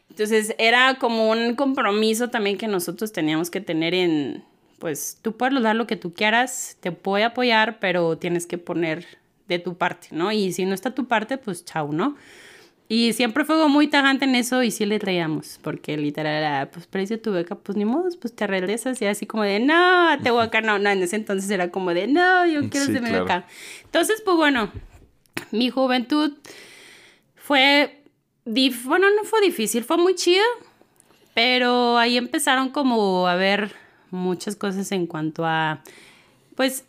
Entonces era como un compromiso también que nosotros teníamos que tener en... pues tú puedes lograr lo que tú quieras, te puede apoyar, pero tienes que poner de tu parte, ¿no? Y si no está tu parte, pues chau, ¿no? Y siempre fue muy tajante en eso y sí le traíamos, porque literal era, pues precio tu beca, pues ni modo, pues te regresas y así como de, no, Tehuacán, no, en ese entonces era como de, no, yo quiero hacer mi beca. Entonces, pues bueno, mi juventud fue, no fue difícil, fue muy chida, pero ahí empezaron como a ver... muchas cosas en cuanto a, pues,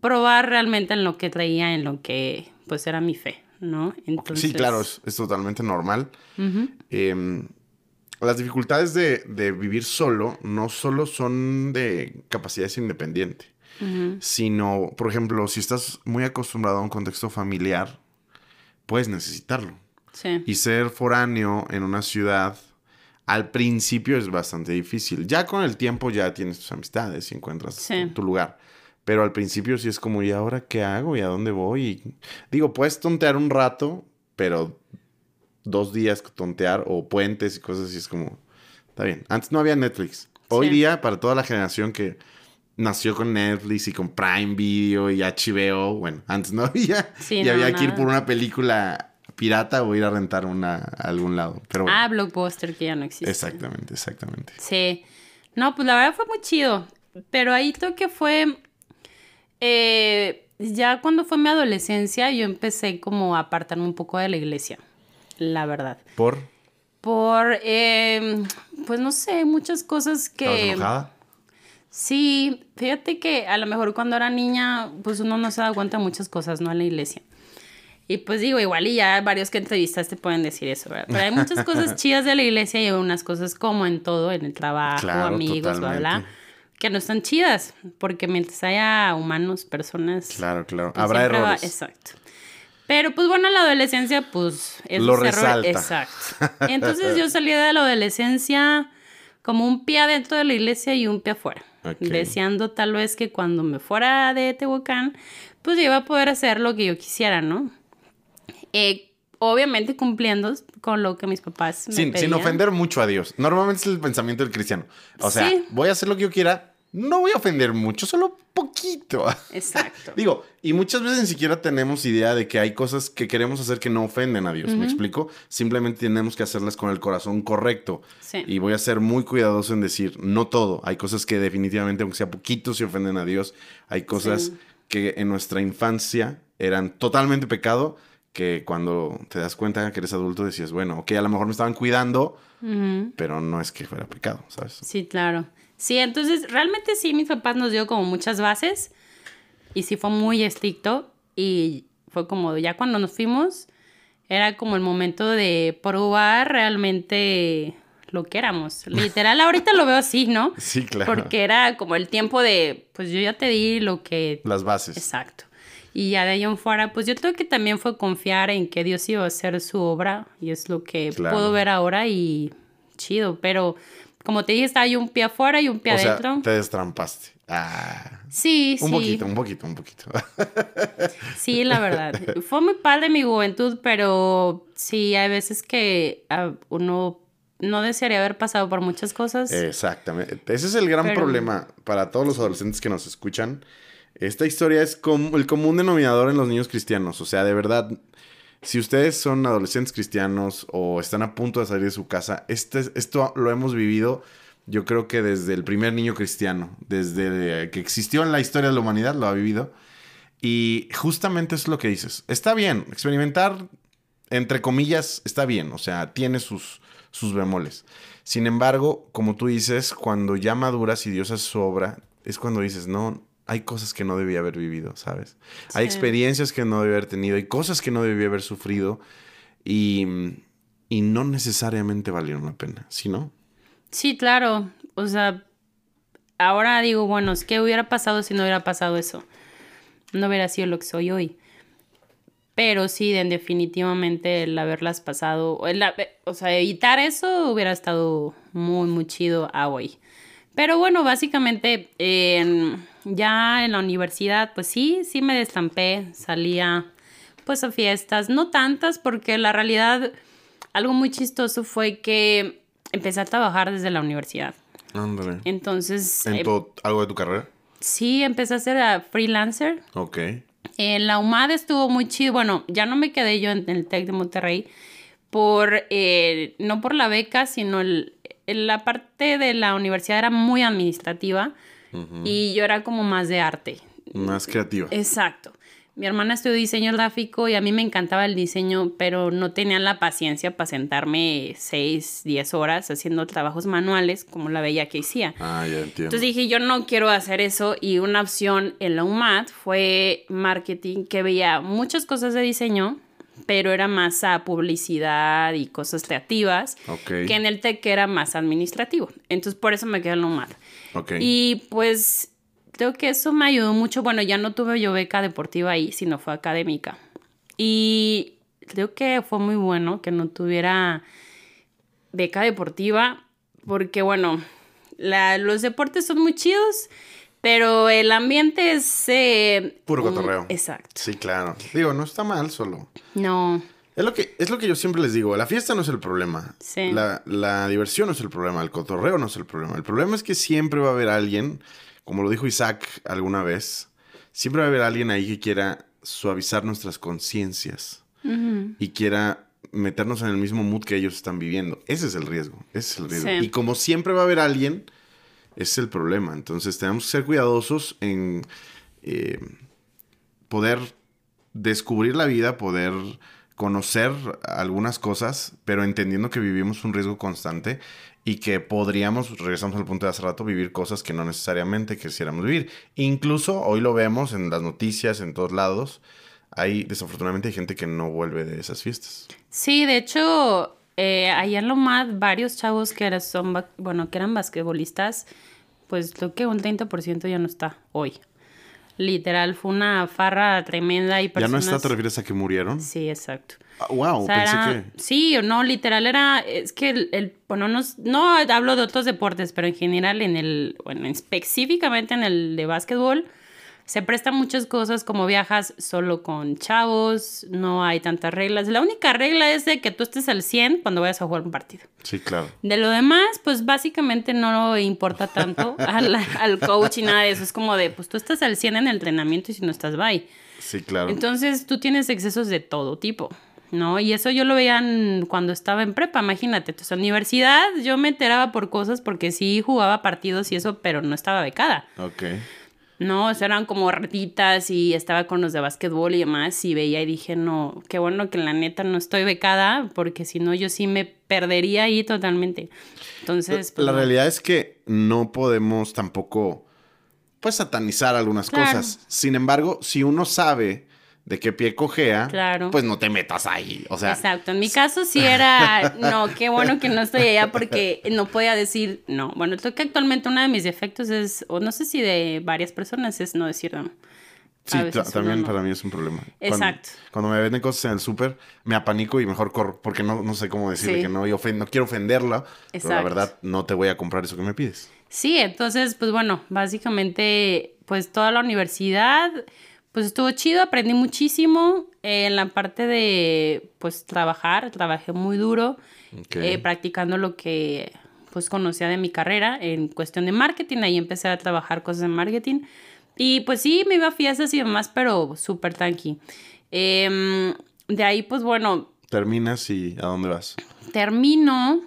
probar realmente en lo que traía, en lo que, pues, era mi fe, ¿no? Entonces... Sí, claro, es totalmente normal. Uh-huh. Las dificultades de vivir solo no solo son de capacidades independientes, uh-huh. sino, por ejemplo, si estás muy acostumbrado a un contexto familiar, puedes necesitarlo. Sí. Y ser foráneo en una ciudad... al principio es bastante difícil. Ya con el tiempo ya tienes tus amistades y encuentras tu lugar. Pero al principio sí es como, ¿y ahora qué hago? ¿Y a dónde voy? Y digo, puedes tontear un rato, pero 2 días tontear o puentes y cosas así es como... Está bien. Antes no había Netflix. Hoy día, para toda la generación que nació con Netflix y con Prime Video y HBO... Bueno, antes no había. Sí, y no, había que ir por una película... pirata o ir a rentar una a algún lado. Pero bueno. Blockbuster, que ya no existe. Exactamente. Sí. No, pues la verdad fue muy chido. Pero ahí creo que fue... ya cuando fue mi adolescencia, yo empecé como a apartarme un poco de la iglesia. La verdad. ¿Por? Por, pues no sé, muchas cosas que... ¿Estabas enojada? Sí. Fíjate que a lo mejor cuando era niña, pues uno no se da cuenta de muchas cosas, ¿no? En la iglesia. Y pues digo, igual y ya varios que entrevistaste pueden decir eso, ¿verdad? Pero hay muchas cosas chidas de la iglesia y hay unas cosas como en todo, en el trabajo, claro, amigos, bla, bla, que no están chidas. Porque mientras haya humanos, personas... Claro. Pues habrá errores. Exacto. Pero pues bueno, en la adolescencia, pues... Lo resalta. Exacto. Entonces yo salí de la adolescencia como un pie adentro de la iglesia y un pie afuera. Okay. Deseando tal vez que cuando me fuera de Tehuacán, pues yo iba a poder hacer lo que yo quisiera, ¿no? Obviamente cumpliendo con lo que mis papás me pedían. Sin ofender mucho a Dios. Normalmente es el pensamiento del cristiano. O sea, voy a hacer lo que yo quiera, no voy a ofender mucho, solo poquito. Exacto. Digo, y muchas veces ni siquiera tenemos idea de que hay cosas que queremos hacer que no ofenden a Dios. Uh-huh. ¿Me explico? Simplemente tenemos que hacerlas con el corazón correcto. Sí. Y voy a ser muy cuidadoso en decir, no todo. Hay cosas que definitivamente, aunque sea poquito, se ofenden a Dios. Hay cosas que en nuestra infancia eran totalmente pecado, que cuando te das cuenta que eres adulto decías, bueno, ok, a lo mejor me estaban cuidando, uh-huh. pero no es que fuera pecado, ¿sabes? Sí, claro. Sí, entonces realmente sí, mis papás nos dio como muchas bases y sí fue muy estricto y fue como ya cuando nos fuimos era como el momento de probar realmente lo que éramos. Literal, ahorita lo veo así, ¿no? Sí, claro. Porque era como el tiempo de, pues yo ya te di lo que... Las bases. Exacto. Y ya de ahí en fuera, pues yo creo que también fue confiar en que Dios iba a hacer su obra. Y es lo que puedo ver ahora y chido. Pero como te dije, estaba yo un pie afuera y un pie adentro. O sea, te destrampaste. Ah. Sí, Un poquito. Sí, la verdad. Fue muy padre mi juventud, pero sí, hay veces que uno no desearía haber pasado por muchas cosas. Exactamente. Ese es el gran problema para todos los adolescentes que nos escuchan. Esta historia es como el común denominador en los niños cristianos. O sea, de verdad, si ustedes son adolescentes cristianos o están a punto de salir de su casa, esto lo hemos vivido, yo creo que desde el primer niño cristiano, desde que existió en la historia de la humanidad, lo ha vivido. Y justamente es lo que dices. Está bien, experimentar, entre comillas, está bien. O sea, tiene sus bemoles. Sin embargo, como tú dices, cuando ya maduras y Dios hace su obra, es cuando dices, no... Hay cosas que no debía haber vivido, ¿sabes? Sí. Hay experiencias que no debía haber tenido. Hay cosas que no debía haber sufrido. Y no necesariamente valieron la pena, ¿sí no? Sí, claro. O sea, ahora digo, bueno, es que hubiera pasado si no hubiera pasado eso. No hubiera sido lo que soy hoy. Pero sí, definitivamente el haberlas pasado... o sea, evitar eso hubiera estado muy, muy chido a hoy. Pero bueno, básicamente ya en la universidad, pues sí, sí me destampé. Salía pues a fiestas. No tantas, porque la realidad... Algo muy chistoso fue que empecé a trabajar desde la universidad. André. Entonces... ¿En algo de tu carrera? Sí, empecé a ser freelancer. Ok. La UMAD estuvo muy chido. Bueno, ya no me quedé yo en el TEC de Monterrey por... no por la beca, sino la parte de la universidad era muy administrativa. Uh-huh. Y yo era como más de arte. Más creativa. Exacto. Mi hermana estudió diseño gráfico y a mí me encantaba el diseño, pero no tenía la paciencia para sentarme 6, 10 horas haciendo trabajos manuales como la veía que hacía. Ah, ya entiendo. Entonces dije, yo no quiero hacer eso, y una opción en la UMAT fue marketing, que veía muchas cosas de diseño, pero era más a publicidad y cosas creativas, okay, que en el TEC era más administrativo. Entonces por eso me quedé en la UMAT. Okay. Y pues... creo que eso me ayudó mucho. Bueno, ya no tuve yo beca deportiva ahí, sino fue académica. Y creo que fue muy bueno que no tuviera beca deportiva porque, bueno, los deportes son muy chidos, pero el ambiente es... puro cotorreo. Exacto. Sí, claro. Digo, no está mal solo. No. Es lo que yo siempre les digo. La fiesta no es el problema. Sí. La diversión no es el problema. El cotorreo no es el problema. El problema es que siempre va a haber alguien... Como lo dijo Isaac alguna vez, siempre va a haber alguien ahí que quiera suavizar nuestras conciencias. Uh-huh. Y quiera meternos en el mismo mood que ellos están viviendo. Ese es el riesgo. Ese es el riesgo. Sí. Y como siempre va a haber alguien, ese es el problema. Entonces tenemos que ser cuidadosos en poder descubrir la vida, poder conocer algunas cosas, pero entendiendo que vivimos un riesgo constante. Y que podríamos, regresamos al punto de hace rato, vivir cosas que no necesariamente quisiéramos vivir. Incluso hoy lo vemos en las noticias, en todos lados. Hay, desafortunadamente, hay gente que no vuelve de esas fiestas. Sí, de hecho, allá en la UMAD, varios chavos que eran basquetbolistas, pues creo que un 30% ya no está hoy. Literal, fue una farra tremenda y personas... ¿Ya no está? ¿Te refieres a que murieron? Sí, exacto. Wow, o sea, pensé que... Sí, no, literal era... Es que no hablo de otros deportes, pero en general específicamente en el de básquetbol, se prestan muchas cosas como viajas solo con chavos, no hay tantas reglas. La única regla es de que tú estés al 100 cuando vayas a jugar un partido. Sí, claro. De lo demás, pues básicamente no importa tanto al coach y nada de eso. Es como de, pues tú estás al 100 en el entrenamiento y si no estás, bye. Sí, claro. Entonces tú tienes excesos de todo tipo, ¿no? Y eso yo lo veía cuando estaba en prepa, imagínate. Entonces, en la universidad yo me enteraba por cosas porque sí jugaba partidos y eso, pero no estaba becada. Ok. No, o sea, eran como ratitas y estaba con los de básquetbol y demás y veía y dije, no, qué bueno que la neta no estoy becada porque si no yo sí me perdería ahí totalmente. Entonces... Pues, la realidad es que no podemos tampoco, pues, satanizar algunas, claro, cosas. Sin embargo, si uno sabe... de qué pie cojea, claro, pues no te metas ahí, o sea... Exacto, en mi caso sí era, no, qué bueno que no estoy allá porque no podía decir no. Bueno, creo que actualmente uno de mis defectos es, o no sé si de varias personas, es no decir no. Sí, también no. Para mí es un problema. Exacto. Cuando me venden cosas en el súper, me apanico y mejor corro, porque no sé cómo decirle, sí, que no, no quiero ofenderla. Exacto. Pero la verdad no te voy a comprar eso que me pides. Sí, entonces, pues bueno, básicamente, pues toda la universidad... Pues estuvo chido, aprendí muchísimo en la parte de, pues, trabajé muy duro, okay, practicando lo que, pues, conocía de mi carrera en cuestión de marketing. Ahí empecé a trabajar cosas de marketing y, pues, sí, me iba a fiestas y demás, pero súper tranqui. De ahí, pues, bueno... ¿Terminas y a dónde vas? Termino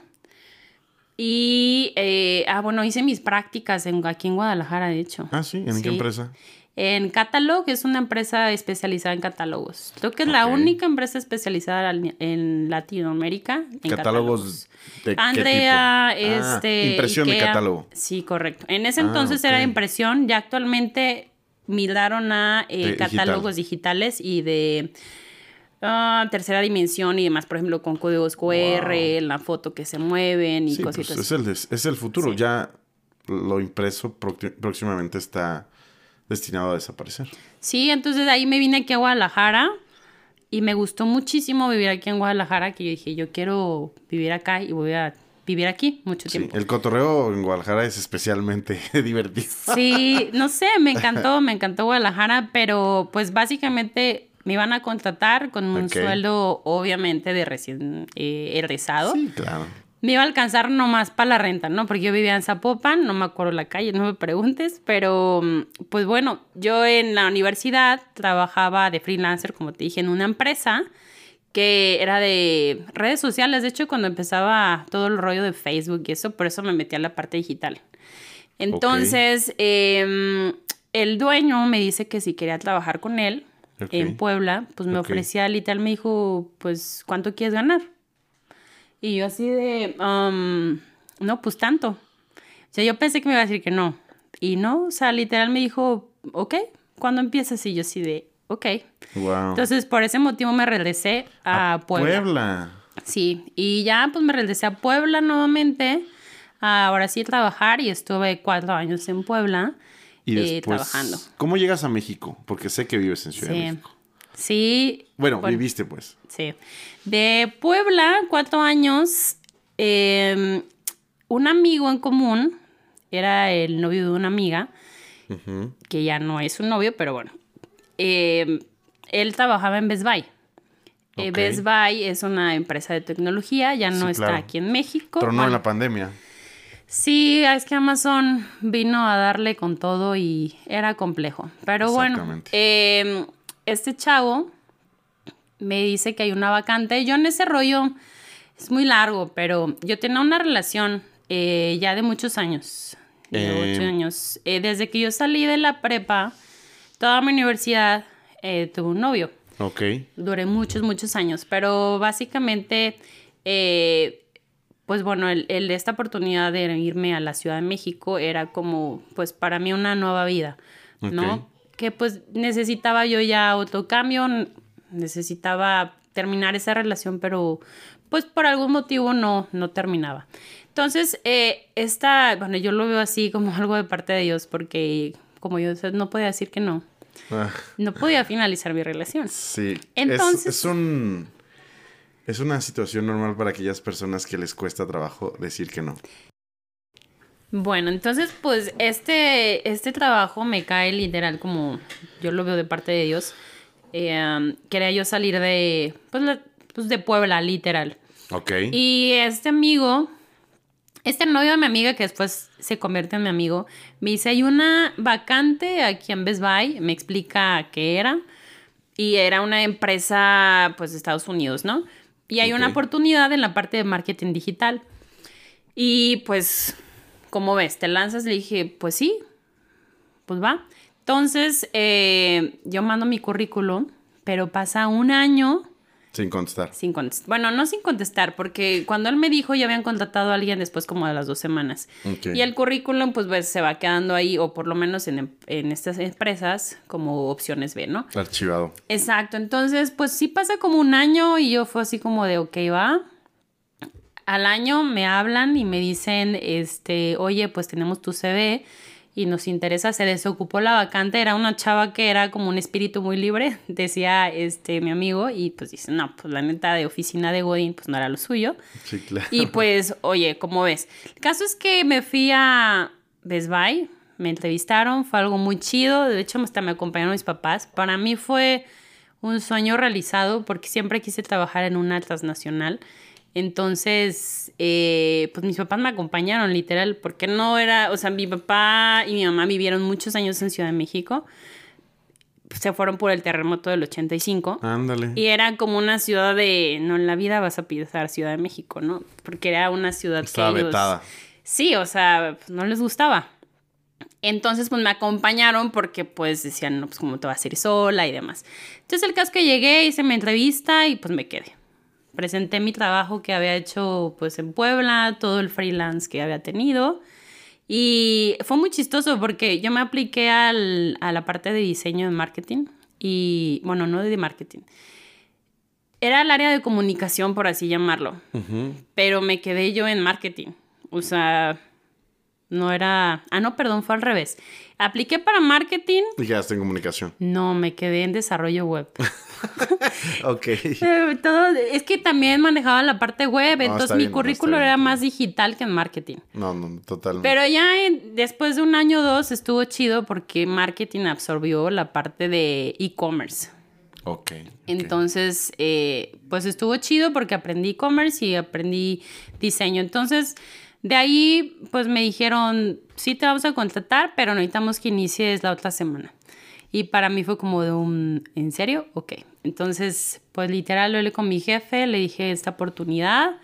y, bueno, hice mis prácticas aquí en Guadalajara, de hecho. Ah, sí, ¿en qué empresa? En Catalog, es una empresa especializada en catálogos. Creo que es, okay, la única empresa especializada en Latinoamérica. En ¿Catálogos de Andrea, qué tipo? Impresión IKEA, de catálogo. Sí, correcto. En ese entonces, okay, era impresión. Ya actualmente migraron a catálogos digitales y de tercera dimensión y demás. Por ejemplo, con códigos QR, wow, la foto que se mueven y sí, cositas. Pues es el futuro. Sí. Ya... lo impreso próximamente está destinado a desaparecer. Sí, entonces de ahí me vine aquí a Guadalajara y me gustó muchísimo vivir aquí en Guadalajara, que yo dije, yo quiero vivir acá y voy a vivir aquí mucho tiempo. El cotorreo en Guadalajara es especialmente divertido. Sí, no sé, me encantó Guadalajara, pero pues básicamente me iban a contratar con un sueldo obviamente de recién egresado. Sí, claro. Me iba a alcanzar nomás para la renta, ¿no? Porque yo vivía en Zapopan, no me acuerdo la calle, no me preguntes, pero pues bueno, yo en la universidad trabajaba de freelancer, como te dije, en una empresa que era de redes sociales. De hecho, cuando empezaba todo el rollo de Facebook y eso, por eso me metí a la parte digital. Entonces, el dueño me dice que si quería trabajar con él en Puebla, pues me ofrecía literal, me dijo, pues, ¿cuánto quieres ganar? Y yo así de, no, pues tanto. O sea, yo pensé que me iba a decir que no. Y no, o sea, literal me dijo, ok, ¿cuándo empiezas? Y yo así de, ok. Wow. Entonces, por ese motivo me regresé a Puebla. Puebla. Sí, y ya pues me regresé a Puebla nuevamente. Ahora sí a trabajar y estuve 4 años en Puebla y después, trabajando. ¿Cómo llegas a México? Porque sé que vives en Ciudad de México. Sí. Bueno, viviste pues. Sí. De Puebla, 4 años, un amigo en común, era el novio de una amiga, que ya no es un novio, pero bueno, él trabajaba en Best Buy. Best Buy es una empresa de tecnología, ya no está aquí en México. Pero no en la pandemia. Sí, es que Amazon vino a darle con todo y era complejo. Pero bueno, este chavo me dice que hay una vacante. Yo en ese rollo, es muy largo, pero yo tenía una relación ya de muchos años, de 8 años. Desde que yo salí de la prepa, toda mi universidad tuve un novio. Ok. Duré muchos años, pero básicamente, pues bueno, esta oportunidad de irme a la Ciudad de México era como, pues para mí una nueva vida, ¿no? Que pues necesitaba yo ya otro cambio. Necesitaba terminar esa relación, pero pues por algún motivo no terminaba. Entonces, bueno, yo lo veo así como algo de parte de Dios, porque como yo no podía decir que no. No podía finalizar mi relación. Sí. Entonces, es una situación normal para aquellas personas que les cuesta trabajo decir que no. Bueno, entonces, pues, este trabajo me cae literal como yo lo veo de parte de Dios. Quería yo salir de, pues de Puebla, literal. Ok. Y este amigo, este novio de mi amiga, que después se convierte en mi amigo, me dice, hay una vacante aquí en Best Buy. Me explica qué era. Y era una empresa, pues, de Estados Unidos, ¿no? Y hay una oportunidad en la parte de marketing digital. Y, pues, ¿cómo ves? ¿Te lanzas? Le dije, pues sí, pues va. Entonces, yo mando mi currículum, pero pasa un año... Sin contestar. Bueno, no sin contestar, porque cuando él me dijo ya habían contratado a alguien después como de las 2 semanas. Okay. Y el currículum, pues se va quedando ahí, o por lo menos en estas empresas, como opciones B, ¿no? Archivado. Exacto. Entonces, pues sí pasa como un año y yo fue así como de, ok, va. Al año me hablan y me dicen, oye, pues tenemos tu CV... y nos interesa, se desocupó la vacante. Era una chava que era como un espíritu muy libre, decía mi amigo, y pues dice, no, pues la neta de oficina de Godín, pues no era lo suyo. Sí, claro. Y pues, oye, ¿cómo ves? El caso es que me fui a Best Buy, me entrevistaron, fue algo muy chido, de hecho hasta me acompañaron mis papás. Para mí fue un sueño realizado porque siempre quise trabajar en una transnacional. Entonces, pues mis papás me acompañaron, literal, porque no era... O sea, mi papá y mi mamá vivieron muchos años en Ciudad de México. Se fueron por el terremoto del 85. Ándale. Y era como una ciudad de... No, en la vida vas a pisar Ciudad de México, ¿no? Porque era una ciudad que ellos... vetada. Sí, o sea, pues no les gustaba. Entonces, pues me acompañaron porque, pues, decían, no, pues, ¿cómo te vas a ir sola? Y demás. Entonces, el caso que llegué, hice mi entrevista y, pues, me quedé. Presenté mi trabajo que había hecho pues en Puebla, todo el freelance que había tenido. Y fue muy chistoso porque yo me apliqué a la parte de diseño de marketing. Y, bueno, no de marketing. Era el área de comunicación, por así llamarlo. Pero me quedé yo en marketing. O sea, No era... Ah, no, perdón, fue al revés. Apliqué para marketing. Y quedaste en comunicación. No, me quedé en desarrollo web. Ok. Todo, es que también manejaba la parte web, no, entonces mi currículo era más digital que en marketing. No, no, totalmente. Pero ya después de un año o dos estuvo chido porque marketing absorbió la parte de e-commerce. Ok. Entonces, pues estuvo chido porque aprendí e-commerce y aprendí diseño. Entonces... De ahí, pues me dijeron, sí te vamos a contratar, pero necesitamos que inicies la otra semana. Y para mí fue como de un, ¿en serio? Ok. Entonces, pues literal, lo hablé con mi jefe, le dije esta oportunidad.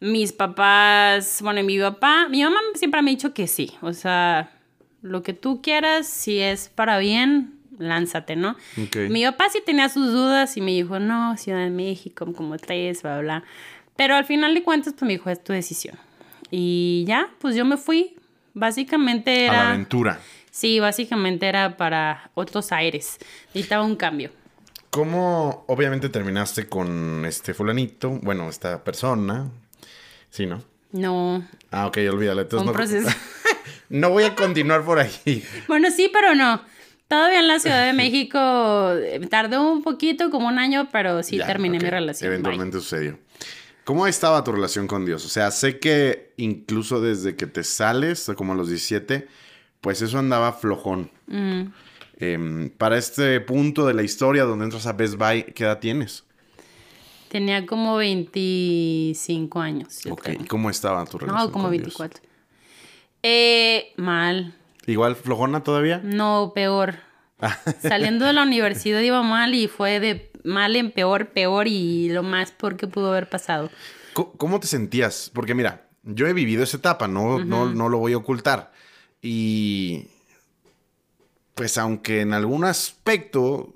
Mis papás, bueno, mi mamá siempre me ha dicho que sí. O sea, lo que tú quieras, si es para bien, lánzate, ¿no? Okay. Mi papá sí tenía sus dudas y me dijo, no, Ciudad de México, como tres, bla, bla. Pero al final de cuentas, pues me dijo, es tu decisión. Y ya, pues yo me fui. Básicamente era... A la aventura. Sí, básicamente era para otros aires. Necesitaba un cambio. ¿Cómo obviamente terminaste con este fulanito? Bueno, esta persona. Sí, ¿no? No. Ah, ok, olvídalo. Entonces, proceso. No voy a continuar por ahí. Bueno, sí, pero no. Todavía en la Ciudad de México tardó un poquito, como un año, pero sí ya, terminé mi relación. Eventualmente sucedió. ¿Cómo estaba tu relación con Dios? O sea, sé que incluso desde que te sales, como a los 17, pues eso andaba flojón. Mm. Para este punto de la historia donde entras a Best Buy, ¿qué edad tienes? Tenía como 25 años. Ok. ¿Y cómo estaba tu relación con Dios? No, como 24. Mal. ¿Igual flojona todavía? No, peor. Saliendo de la universidad iba mal y fue de... mal en peor y lo más porque pudo haber pasado. ¿Cómo te sentías? Porque mira, yo he vivido esa etapa, no, no lo voy a ocultar. Y pues aunque en algún aspecto,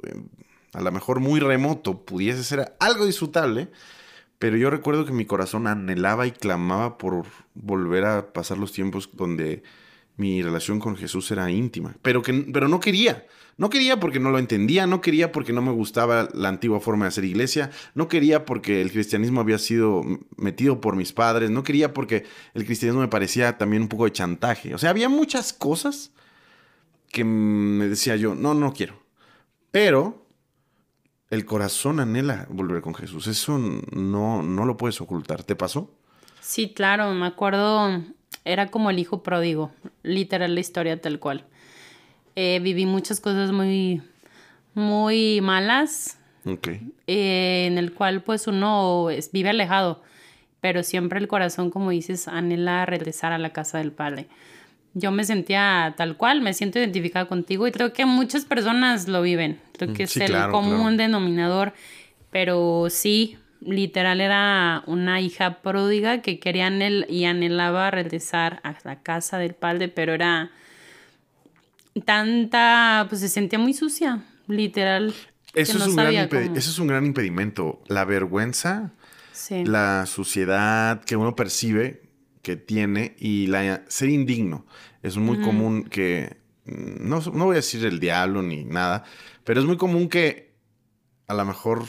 a lo mejor muy remoto, pudiese ser algo disfrutable, pero yo recuerdo que mi corazón anhelaba y clamaba por volver a pasar los tiempos donde mi relación con Jesús era íntima. Pero no quería. No quería porque no lo entendía, no quería porque no me gustaba la antigua forma de hacer iglesia, no quería porque el cristianismo había sido metido por mis padres, no quería porque el cristianismo me parecía también un poco de chantaje. O sea, había muchas cosas que me decía yo, no, no quiero. Pero el corazón anhela volver con Jesús. Eso no lo puedes ocultar. ¿Te pasó? Sí, claro. Me acuerdo, era como el hijo pródigo. Literal, la historia tal cual. Viví muchas cosas muy, muy malas. Okay. En el cual, pues, uno vive alejado. Pero siempre el corazón, como dices, anhela regresar a la casa del Padre. Yo me sentía tal cual. Me siento identificada contigo. Y creo que muchas personas lo viven. Creo que sí, es claro, el común denominador. Pero sí, literal, era una hija pródiga que quería anhelaba regresar a la casa del Padre. Pero era... pues se sentía muy sucia, literal. Eso, eso es un gran impedimento. La vergüenza, sí. La suciedad que uno percibe que tiene y ser indigno. Es muy común que... No voy a decir el diablo ni nada, pero es muy común que a lo mejor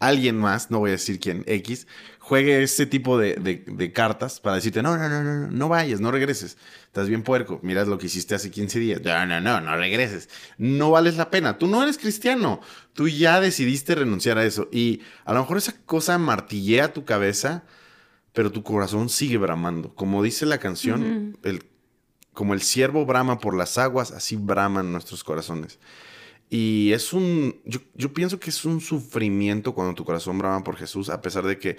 alguien más, no voy a decir quién, X, juegue este tipo de cartas para decirte, no vayas, no regreses. Estás bien puerco, miras lo que hiciste hace 15 días. No regreses. No vales la pena. Tú no eres cristiano. Tú ya decidiste renunciar a eso. Y a lo mejor esa cosa martillea tu cabeza, pero tu corazón sigue bramando. Como dice la canción, como el ciervo brama por las aguas, así braman nuestros corazones. Y es yo pienso que es un sufrimiento cuando tu corazón brama por Jesús, a pesar de que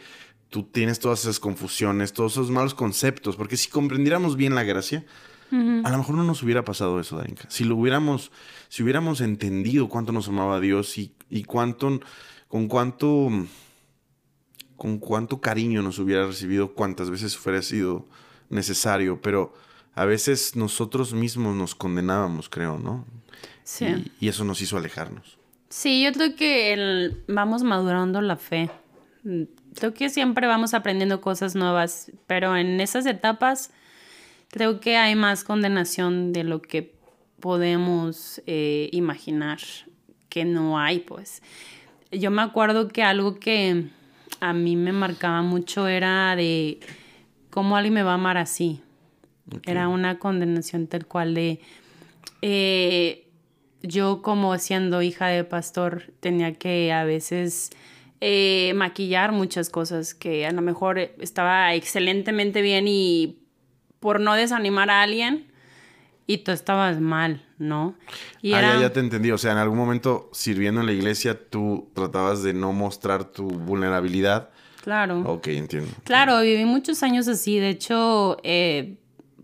tú tienes todas esas confusiones, todos esos malos conceptos. Porque si comprendiéramos bien la gracia, a lo mejor no nos hubiera pasado eso, Darinka. Si hubiéramos entendido cuánto nos amaba Dios y con cuánto cariño nos hubiera recibido, cuántas veces hubiera sido necesario. Pero a veces nosotros mismos nos condenábamos, creo, ¿no? Sí. Y eso nos hizo alejarnos. Sí, yo creo que vamos madurando la fe. Creo que siempre vamos aprendiendo cosas nuevas, pero en esas etapas creo que hay más condenación de lo que podemos imaginar que no hay, pues. Yo me acuerdo que algo que a mí me marcaba mucho era de ¿cómo alguien me va a amar así? Okay. Era una condenación tal cual de... yo, como siendo hija de pastor, tenía que a veces maquillar muchas cosas que a lo mejor estaba excelentemente bien y por no desanimar a alguien... Y tú estabas mal, ¿no? Y era... ya te entendí. O sea, en algún momento, sirviendo en la iglesia, tú tratabas de no mostrar tu vulnerabilidad. Claro. Ok, entiendo. Claro, viví muchos años así. De hecho,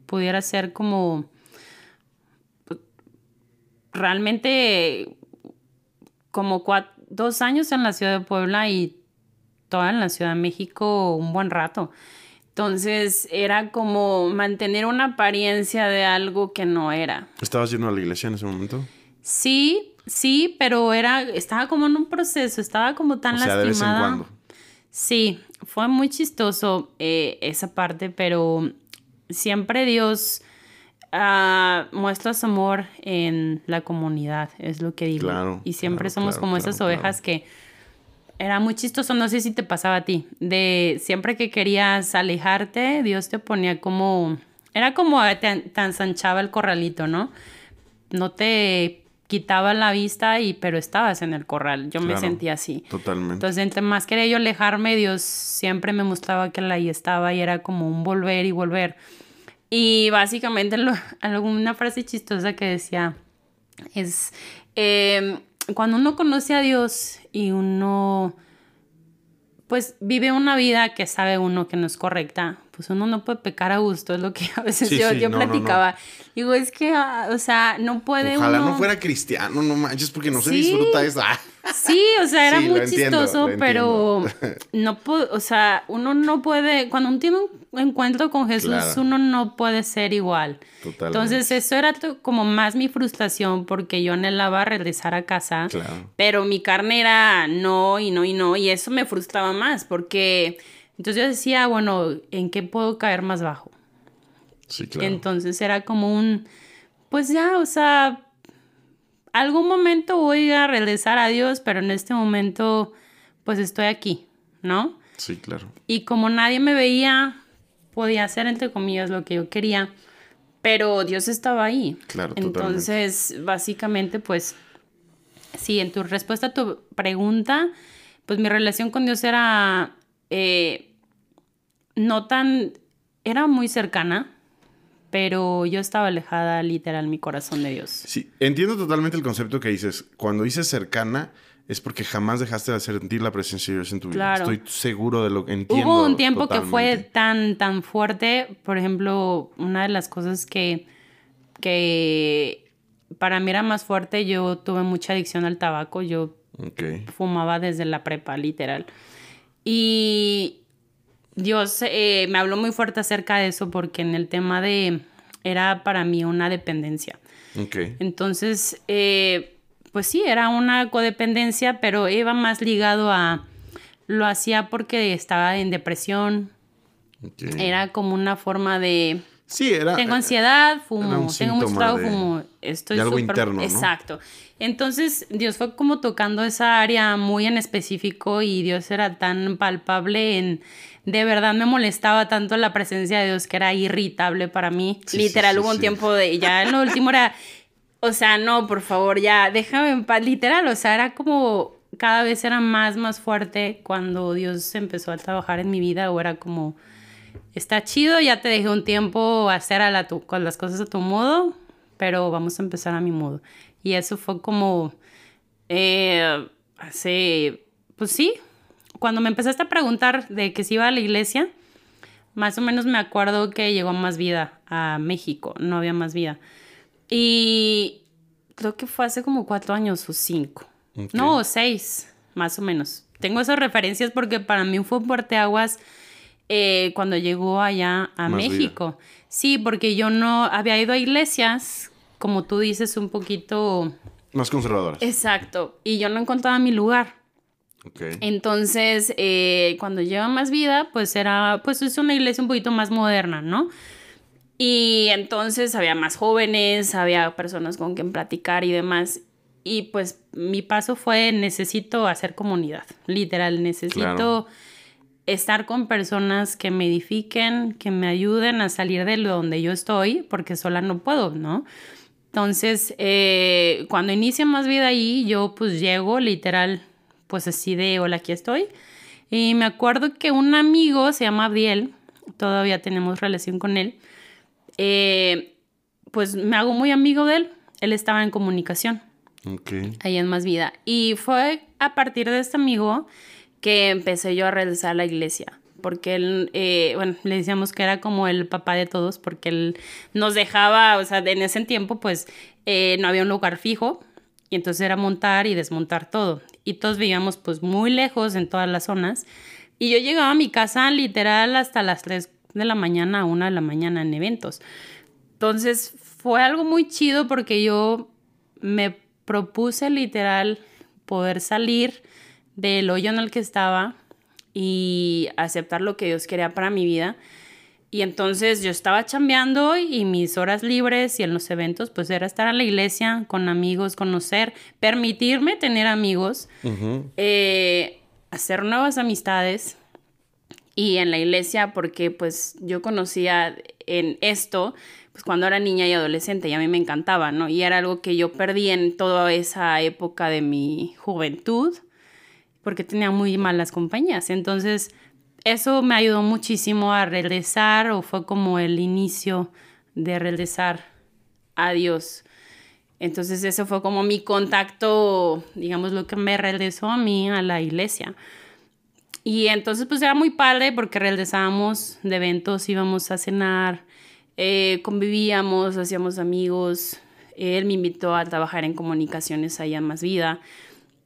pudiera ser como... Realmente, como 2 años en la ciudad de Puebla y toda en la Ciudad de México un buen rato. Entonces, era como mantener una apariencia de algo que no era. ¿Estabas yendo a la iglesia en ese momento? Sí, pero estaba como en un proceso, estaba como tan lastimada. O sea, de vez en cuando. Sí, fue muy chistoso esa parte, pero siempre Dios muestra su amor en la comunidad, es lo que digo. Claro, y siempre somos como esas ovejas que... Era muy chistoso, no sé si te pasaba a ti, de siempre que querías alejarte, Dios te ponía como... Era como te ensanchaba el corralito, ¿no? No te quitaba la vista, pero estabas en el corral. Yo me sentía así. Totalmente. Entonces, entre más quería yo alejarme, Dios siempre me mostraba que ahí estaba y era como un volver y volver. Y básicamente alguna frase chistosa que decía es... cuando uno conoce a Dios y uno pues vive una vida que sabe uno que no es correcta, pues uno no puede pecar a gusto, es lo que a veces yo platicaba. No. Digo, es que, o sea, no puede uno... Ojalá no fuera cristiano, no manches, porque no se disfruta esa. Sí, o sea, era muy chistoso, pero no puede, o sea, uno no puede... Cuando uno tiene un encuentro con Jesús, uno no puede ser igual. Totalmente. Entonces, eso era como más mi frustración, porque yo anhelaba regresar a casa, pero mi carne era no, y eso me frustraba más, porque... Entonces yo decía, bueno, ¿en qué puedo caer más bajo? Sí, claro. Entonces era como pues ya, o sea, algún momento voy a regresar a Dios, pero en este momento, pues estoy aquí, ¿no? Sí, claro. Y como nadie me veía, podía hacer, entre comillas, lo que yo quería, pero Dios estaba ahí. Claro, entonces, totalmente. Básicamente, pues, sí, en tu respuesta a tu pregunta, pues mi relación con Dios era... era muy cercana, pero yo estaba alejada, literal, mi corazón de Dios. Sí, entiendo totalmente el concepto que dices. Cuando dices cercana, es porque jamás dejaste de sentir la presencia de Dios en tu vida. Estoy seguro de lo que entiendo. Hubo un tiempo que fue tan fuerte. Por ejemplo, una de las cosas que para mí era más fuerte, yo tuve mucha adicción al tabaco. Yo fumaba desde la prepa, literal. Y Dios me habló muy fuerte acerca de eso porque en el tema era para mí una dependencia. Okay. Entonces, pues sí, era una codependencia, pero iba más ligado lo hacía porque estaba en depresión. Okay. Era como una forma de... Sí, era... Tengo ansiedad, fumo. Tengo mucho trabajo, fumo. Estoy de algo interno, ¿no? Exacto. Entonces, Dios fue como tocando esa área muy en específico y Dios era tan palpable De verdad me molestaba tanto la presencia de Dios que era irritable para mí. Sí, literal, hubo un tiempo de... Ya en lo último era... O sea, no, por favor, ya, déjame en paz. Literal, o sea, era como... Cada vez era más fuerte cuando Dios empezó a trabajar en mi vida o era como... Está chido, ya te dejé un tiempo hacer con las cosas a tu modo, pero vamos a empezar a mi modo. Y eso fue como hace... Pues sí, cuando me empezaste a preguntar de que si iba a la iglesia, más o menos me acuerdo que llegó Más Vida a México, no había Más Vida. Y creo que fue hace como 4 años o 5. Okay. No, 6, más o menos. Tengo esas referencias porque para mí fue un parteaguas... cuando llegó allá a México. Sí, porque yo no había ido a iglesias, como tú dices, un poquito... Más conservadoras. Exacto. Y yo no encontraba mi lugar. Okay. Entonces, cuando lleva Más Vida, pues es una iglesia un poquito más moderna, ¿no? Y entonces había más jóvenes, había personas con quien platicar y demás. Y pues mi paso fue, necesito hacer comunidad. Literal, necesito... Claro. estar con personas que me edifiquen, que me ayuden a salir de donde yo estoy, porque sola no puedo, ¿no? Entonces, cuando inicia Más Vida ahí, yo pues llego literal, pues así de hola, aquí estoy. Y me acuerdo que un amigo, se llama Abdiel, todavía tenemos relación con él, pues me hago muy amigo de él. Él estaba en comunicación, okay, ahí en Más Vida. Y fue a partir de este amigo que empecé yo a regresar a la iglesia. Porque él, bueno, le decíamos que era como el papá de todos, porque él nos dejaba, o sea, en ese tiempo, pues, no había un lugar fijo. Y entonces era montar y desmontar todo. Y todos vivíamos, pues, muy lejos en todas las zonas. Y yo llegaba a mi casa, literal, hasta las 3 de la mañana, a 1 de la mañana en eventos. Entonces, fue algo muy chido porque yo me propuse, literal, poder salir del hoyo en el que estaba y aceptar lo que Dios quería para mi vida. Y entonces yo estaba chambeando y mis horas libres y en los eventos pues era estar en la iglesia con amigos, conocer, permitirme tener amigos, uh-huh, hacer nuevas amistades. Y en la iglesia, porque pues yo conocía en esto, pues cuando era niña y adolescente, y a mí me encantaba, ¿no? Y era algo que yo perdí en toda esa época de mi juventud, porque tenía muy malas compañías. Entonces, eso me ayudó muchísimo a regresar, o fue como el inicio de regresar a Dios. Entonces, eso fue como mi contacto, digamos, lo que me regresó a mí a la iglesia. Y entonces, pues, era muy padre porque regresábamos de eventos, íbamos a cenar, convivíamos, hacíamos amigos. Él me invitó a trabajar en comunicaciones allá en Más Vida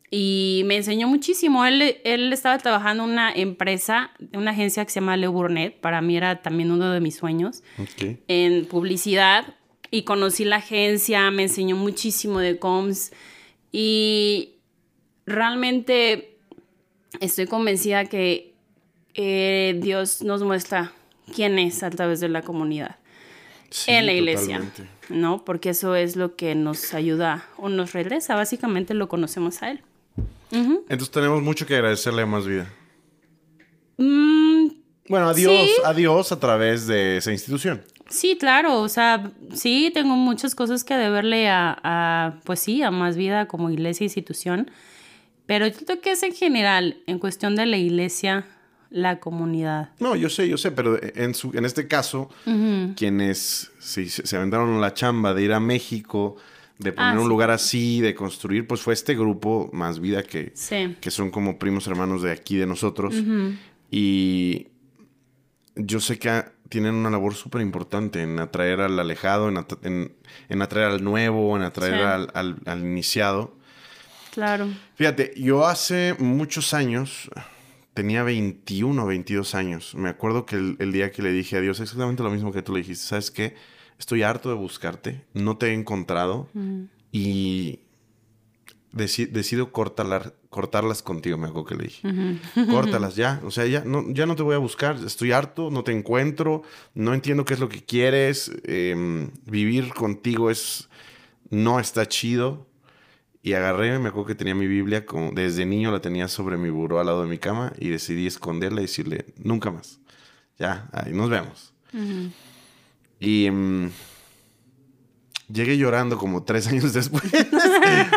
y me enseñó muchísimo. Él estaba trabajando en una empresa, una agencia que se llama Leo Burnett. Para mí era también uno de mis sueños, okay, en publicidad. Y conocí la agencia, me enseñó muchísimo de comms y realmente estoy convencida que Dios nos muestra quién es a través de la comunidad. Sí, en la iglesia, totalmente, ¿no? Porque eso es lo que nos ayuda o nos regresa. Básicamente lo conocemos a él. Uh-huh. Entonces tenemos mucho que agradecerle a Más Vida. Bueno, a Dios a través de esa institución. Sí, claro. O sea, sí, tengo muchas cosas que deberle pues sí, a Más Vida como iglesia e institución. Pero yo creo que es en general, en cuestión de la iglesia, la comunidad. No, yo sé, pero en este caso, uh-huh, quienes se aventaron la chamba de ir a México, de poner un lugar así, de construir, pues fue este grupo Más Vida que son como primos hermanos de aquí, de nosotros. Uh-huh. Y yo sé que tienen una labor súper importante en atraer al alejado, en atraer al nuevo, en atraer al iniciado. Claro. Fíjate, yo hace muchos años... Tenía 21 o 22 años. Me acuerdo que el día que le dije a Dios, exactamente lo mismo que tú le dijiste. ¿Sabes qué? Estoy harto de buscarte. No te he encontrado. Uh-huh. Y decido cortarlas contigo, me acuerdo que le dije. Uh-huh. Córtalas ya. O sea, ya no te voy a buscar. Estoy harto. No te encuentro. No entiendo qué es lo que quieres. Vivir contigo no está chido. Y agarré, me acuerdo que tenía mi Biblia, como desde niño la tenía sobre mi buró al lado de mi cama, y decidí esconderla y decirle, nunca más. Ya, ahí nos vemos. Uh-huh. Y llegué llorando como 3 años después,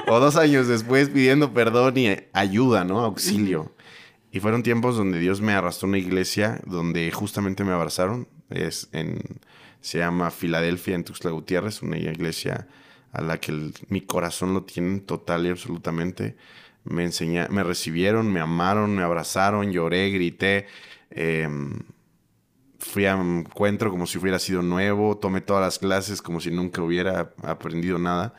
o 2 años después, pidiendo perdón y ayuda, ¿no? Auxilio. Uh-huh. Y fueron tiempos donde Dios me arrastró a una iglesia donde justamente me abrazaron. Se llama Filadelfia, en Tuxtla Gutiérrez, una iglesia a la que mi corazón lo tiene total y absolutamente. Me recibieron, me amaron, me abrazaron, lloré, grité. Fui a un encuentro como si hubiera sido nuevo. Tomé todas las clases como si nunca hubiera aprendido nada.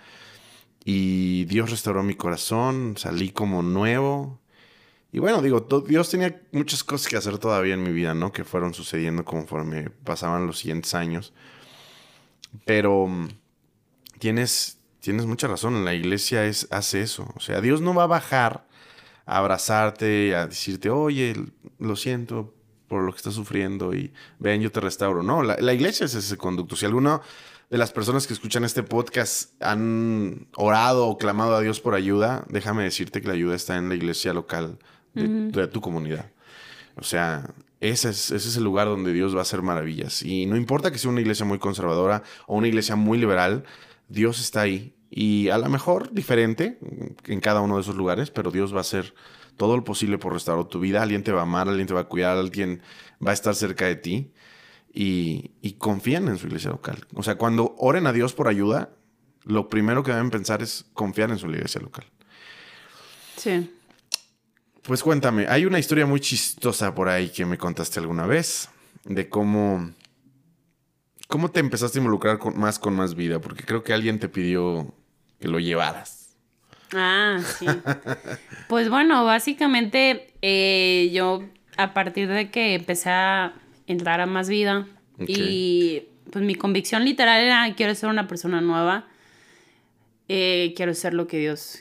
Y Dios restauró mi corazón. Salí como nuevo. Y bueno, digo, Dios tenía muchas cosas que hacer todavía en mi vida, ¿no? Que fueron sucediendo conforme pasaban los siguientes años. Pero... Tienes mucha razón. La iglesia hace eso. O sea, Dios no va a bajar a abrazarte, a decirte, oye, lo siento por lo que estás sufriendo y ven, yo te restauro. No, la iglesia es ese conducto. Si alguna de las personas que escuchan este podcast han orado o clamado a Dios por ayuda, déjame decirte que la ayuda está en la iglesia local de tu comunidad. O sea, ese es el lugar donde Dios va a hacer maravillas. Y no importa que sea una iglesia muy conservadora o una iglesia muy liberal, Dios está ahí. Y a lo mejor diferente en cada uno de esos lugares, pero Dios va a hacer todo lo posible por restaurar tu vida. Alguien te va a amar, alguien te va a cuidar, alguien va a estar cerca de ti. Y confían en su iglesia local. O sea, cuando oren a Dios por ayuda, lo primero que deben pensar es confiar en su iglesia local. Sí. Pues cuéntame, hay una historia muy chistosa por ahí que me contaste alguna vez de cómo te empezaste a involucrar con Más Vida, porque creo que alguien te pidió que lo llevaras. Ah, sí. Pues bueno, básicamente yo a partir de que empecé a entrar a Más Vida, okay, y pues mi convicción literal era: quiero ser una persona nueva, quiero ser lo que Dios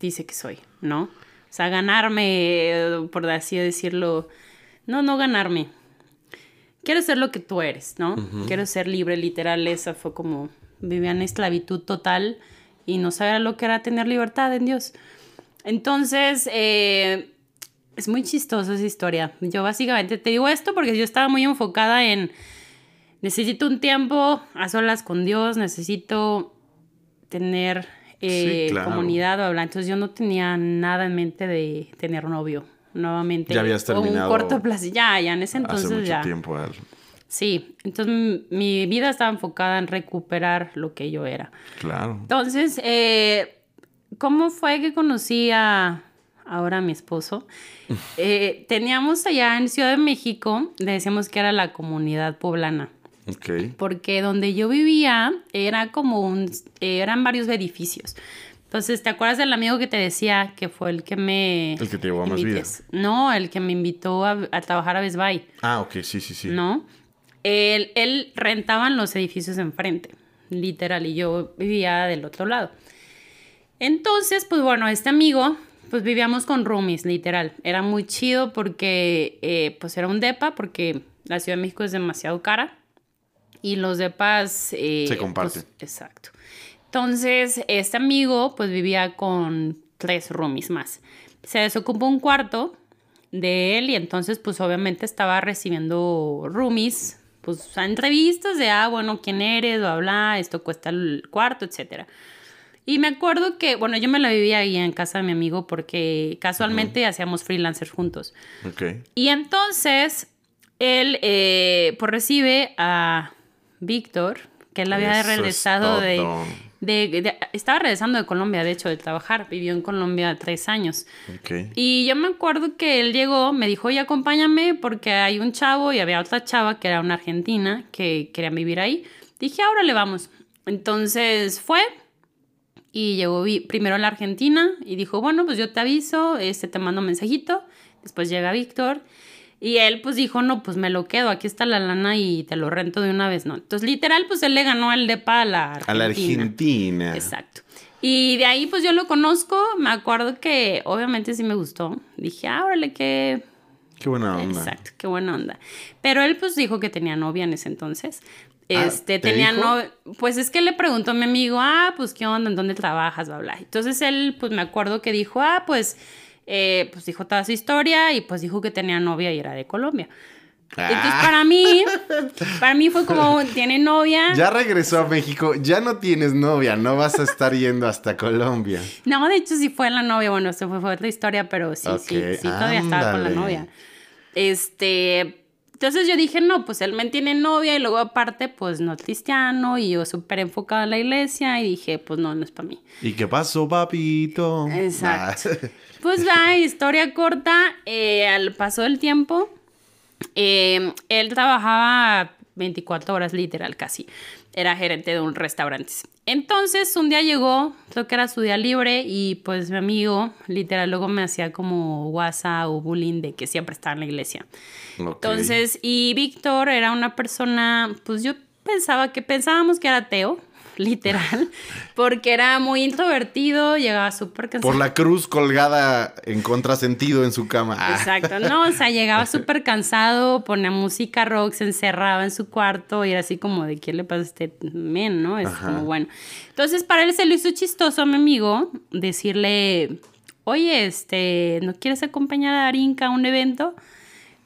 dice que soy, ¿no? O sea, ganarme, por así decirlo, no ganarme. Quiero ser lo que tú eres, ¿no? Uh-huh. Quiero ser libre, literal. Esa fue como... vivía en esclavitud total y no sabía lo que era tener libertad en Dios. Entonces, es muy chistosa esa historia. Yo básicamente te digo esto porque yo estaba muy enfocada en... necesito un tiempo a solas con Dios, necesito tener sí, claro, comunidad, bla, bla. Entonces yo no tenía nada en mente de tener novio. Nuevamente. Ya habías terminado. Un corto plazo. Ya en ese entonces hace mucho tiempo. Sí, entonces mi vida estaba enfocada en recuperar lo que yo era. Claro. Entonces, ¿cómo fue que conocí ahora a mi esposo? Teníamos allá en Ciudad de México, le decíamos que era la comunidad poblana. Ok. Porque donde yo vivía era como eran varios edificios. Entonces, ¿te acuerdas del amigo que te decía que fue el que me... el que te llevó a Más Vida? No, el que me invitó a trabajar a Best Buy. Ah, ok, sí. ¿No? Él rentaba en los edificios enfrente, literal, y yo vivía del otro lado. Entonces, pues bueno, este amigo, pues vivíamos con roomies, literal. Era muy chido porque, pues era un depa, porque la Ciudad de México es demasiado cara. Y los depas... se comparten. Pues, exacto. Entonces, este amigo, pues, vivía con 3 roomies más. Se desocupó un cuarto de él y entonces, pues, obviamente estaba recibiendo roomies, pues, a entrevistas de, bueno, ¿quién eres? Bla, bla, esto cuesta el cuarto, etcétera. Y me acuerdo que, bueno, yo me la vivía ahí en casa de mi amigo porque casualmente hacíamos freelancers juntos. Ok. Y entonces, él, pues, recibe a Víctor, que él había regresado estaba regresando de Colombia, de hecho, de trabajar. Vivió en Colombia 3 años. Okay. Y yo me acuerdo que él llegó, me dijo, oye, acompáñame porque hay un chavo y había otra chava que era una argentina que querían vivir ahí. Dije, ahora le vamos. Entonces fue y llegó primero a la Argentina y dijo, bueno, pues yo te aviso, te mando un mensajito. Después llega Víctor. Y él, pues, dijo, no, pues, me lo quedo. Aquí está la lana y te lo rento de una vez, ¿no? Entonces, literal, pues, él le ganó el depa a la Argentina. Exacto. Y de ahí, pues, yo lo conozco. Me acuerdo que, obviamente, sí me gustó. Dije, órale, qué... qué buena onda. Exacto, qué buena onda. Pero él, pues, dijo que tenía novia en ese entonces. Tenía novia... pues, es que le preguntó a mi amigo, pues, ¿qué onda? ¿En dónde trabajas? Bla, bla. Entonces, él, pues, me acuerdo que dijo, pues... pues dijo toda su historia y pues dijo que tenía novia y era de Colombia. Entonces para mí fue como, tiene novia. Ya regresó a México, ya no tienes novia, no vas a estar yendo hasta Colombia. No, de hecho sí fue la novia, bueno, esto fue otra historia, pero sí, okay, sí, todavía estaba con la novia. Entonces yo dije, no, pues él me tiene novia y luego aparte, pues no es cristiano y yo súper enfocada en la iglesia y dije, pues no es para mí. ¿Y qué pasó, papito? Exacto. Pues la historia corta, al paso del tiempo, él trabajaba 24 horas literal casi, era gerente de un restaurante. Entonces un día llegó, creo que era su día libre y pues mi amigo literal luego me hacía como guasa o bullying de que siempre estaba en la iglesia. Okay. Entonces, y Víctor era una persona, pues yo pensábamos que era ateo. Literal, porque era muy introvertido, llegaba súper cansado. Por la cruz colgada en contrasentido en su cama. Exacto, no, o sea, llegaba súper cansado, ponía música rock, se encerraba en su cuarto y era así como de, ¿qué le pasa a este men, no? Es como bueno. Entonces, para él se le hizo chistoso a mi amigo decirle, oye, ¿no quieres acompañar a Darinka a un evento?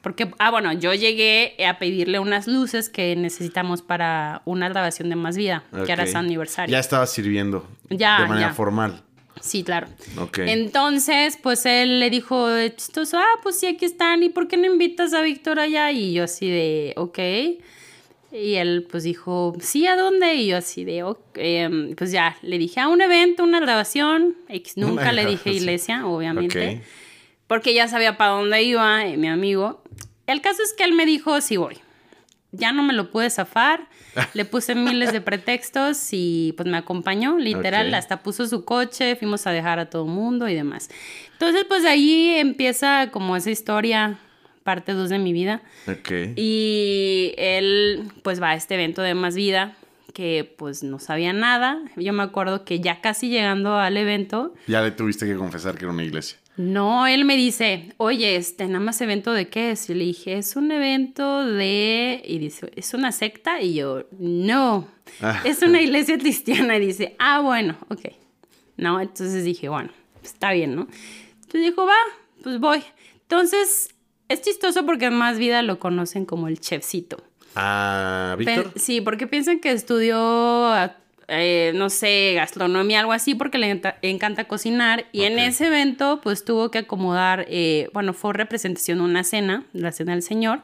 Porque, bueno, yo llegué a pedirle unas luces que necesitamos para una grabación de Más Vida, okay, que era su aniversario. Ya estaba sirviendo de manera formal. Sí, claro. Okay. Entonces, pues él le dijo, chistoso, pues sí, aquí están, ¿y por qué no invitas a Víctor allá? Y yo así de, ok. Y él pues dijo, sí, ¿a dónde? Y yo así de, okay, pues ya, le dije, a un evento, una grabación. Nunca le dije iglesia, obviamente. Okay. Porque ya sabía para dónde iba mi amigo. El caso es que él me dijo, sí voy. Ya no me lo pude zafar. Le puse miles de pretextos y pues me acompañó, literal. Okay. Hasta puso su coche, fuimos a dejar a todo mundo y demás. Entonces, pues ahí empieza como esa historia, parte 2 de mi vida. Okay. Y él pues va a este evento de Más Vida, que pues no sabía nada. Yo me acuerdo que ya casi llegando al evento... Ya le tuviste que confesar que era una iglesia. No, él me dice, oye, nada más evento de qué es. Y le dije, es un evento de... Y dice, ¿es una secta? Y yo, no, es una iglesia cristiana. Y dice, bueno, ok. No, entonces dije, bueno, pues está bien, ¿no? Entonces dijo, va, pues voy. Entonces, es chistoso porque en Más Vida lo conocen como el chefcito. Ah, ¿Víctor? Sí, porque piensan que estudió, no sé, gastronomía, algo así, porque le encanta cocinar. Y en ese evento, pues, tuvo que acomodar, bueno, fue representación de una cena, la cena del Señor.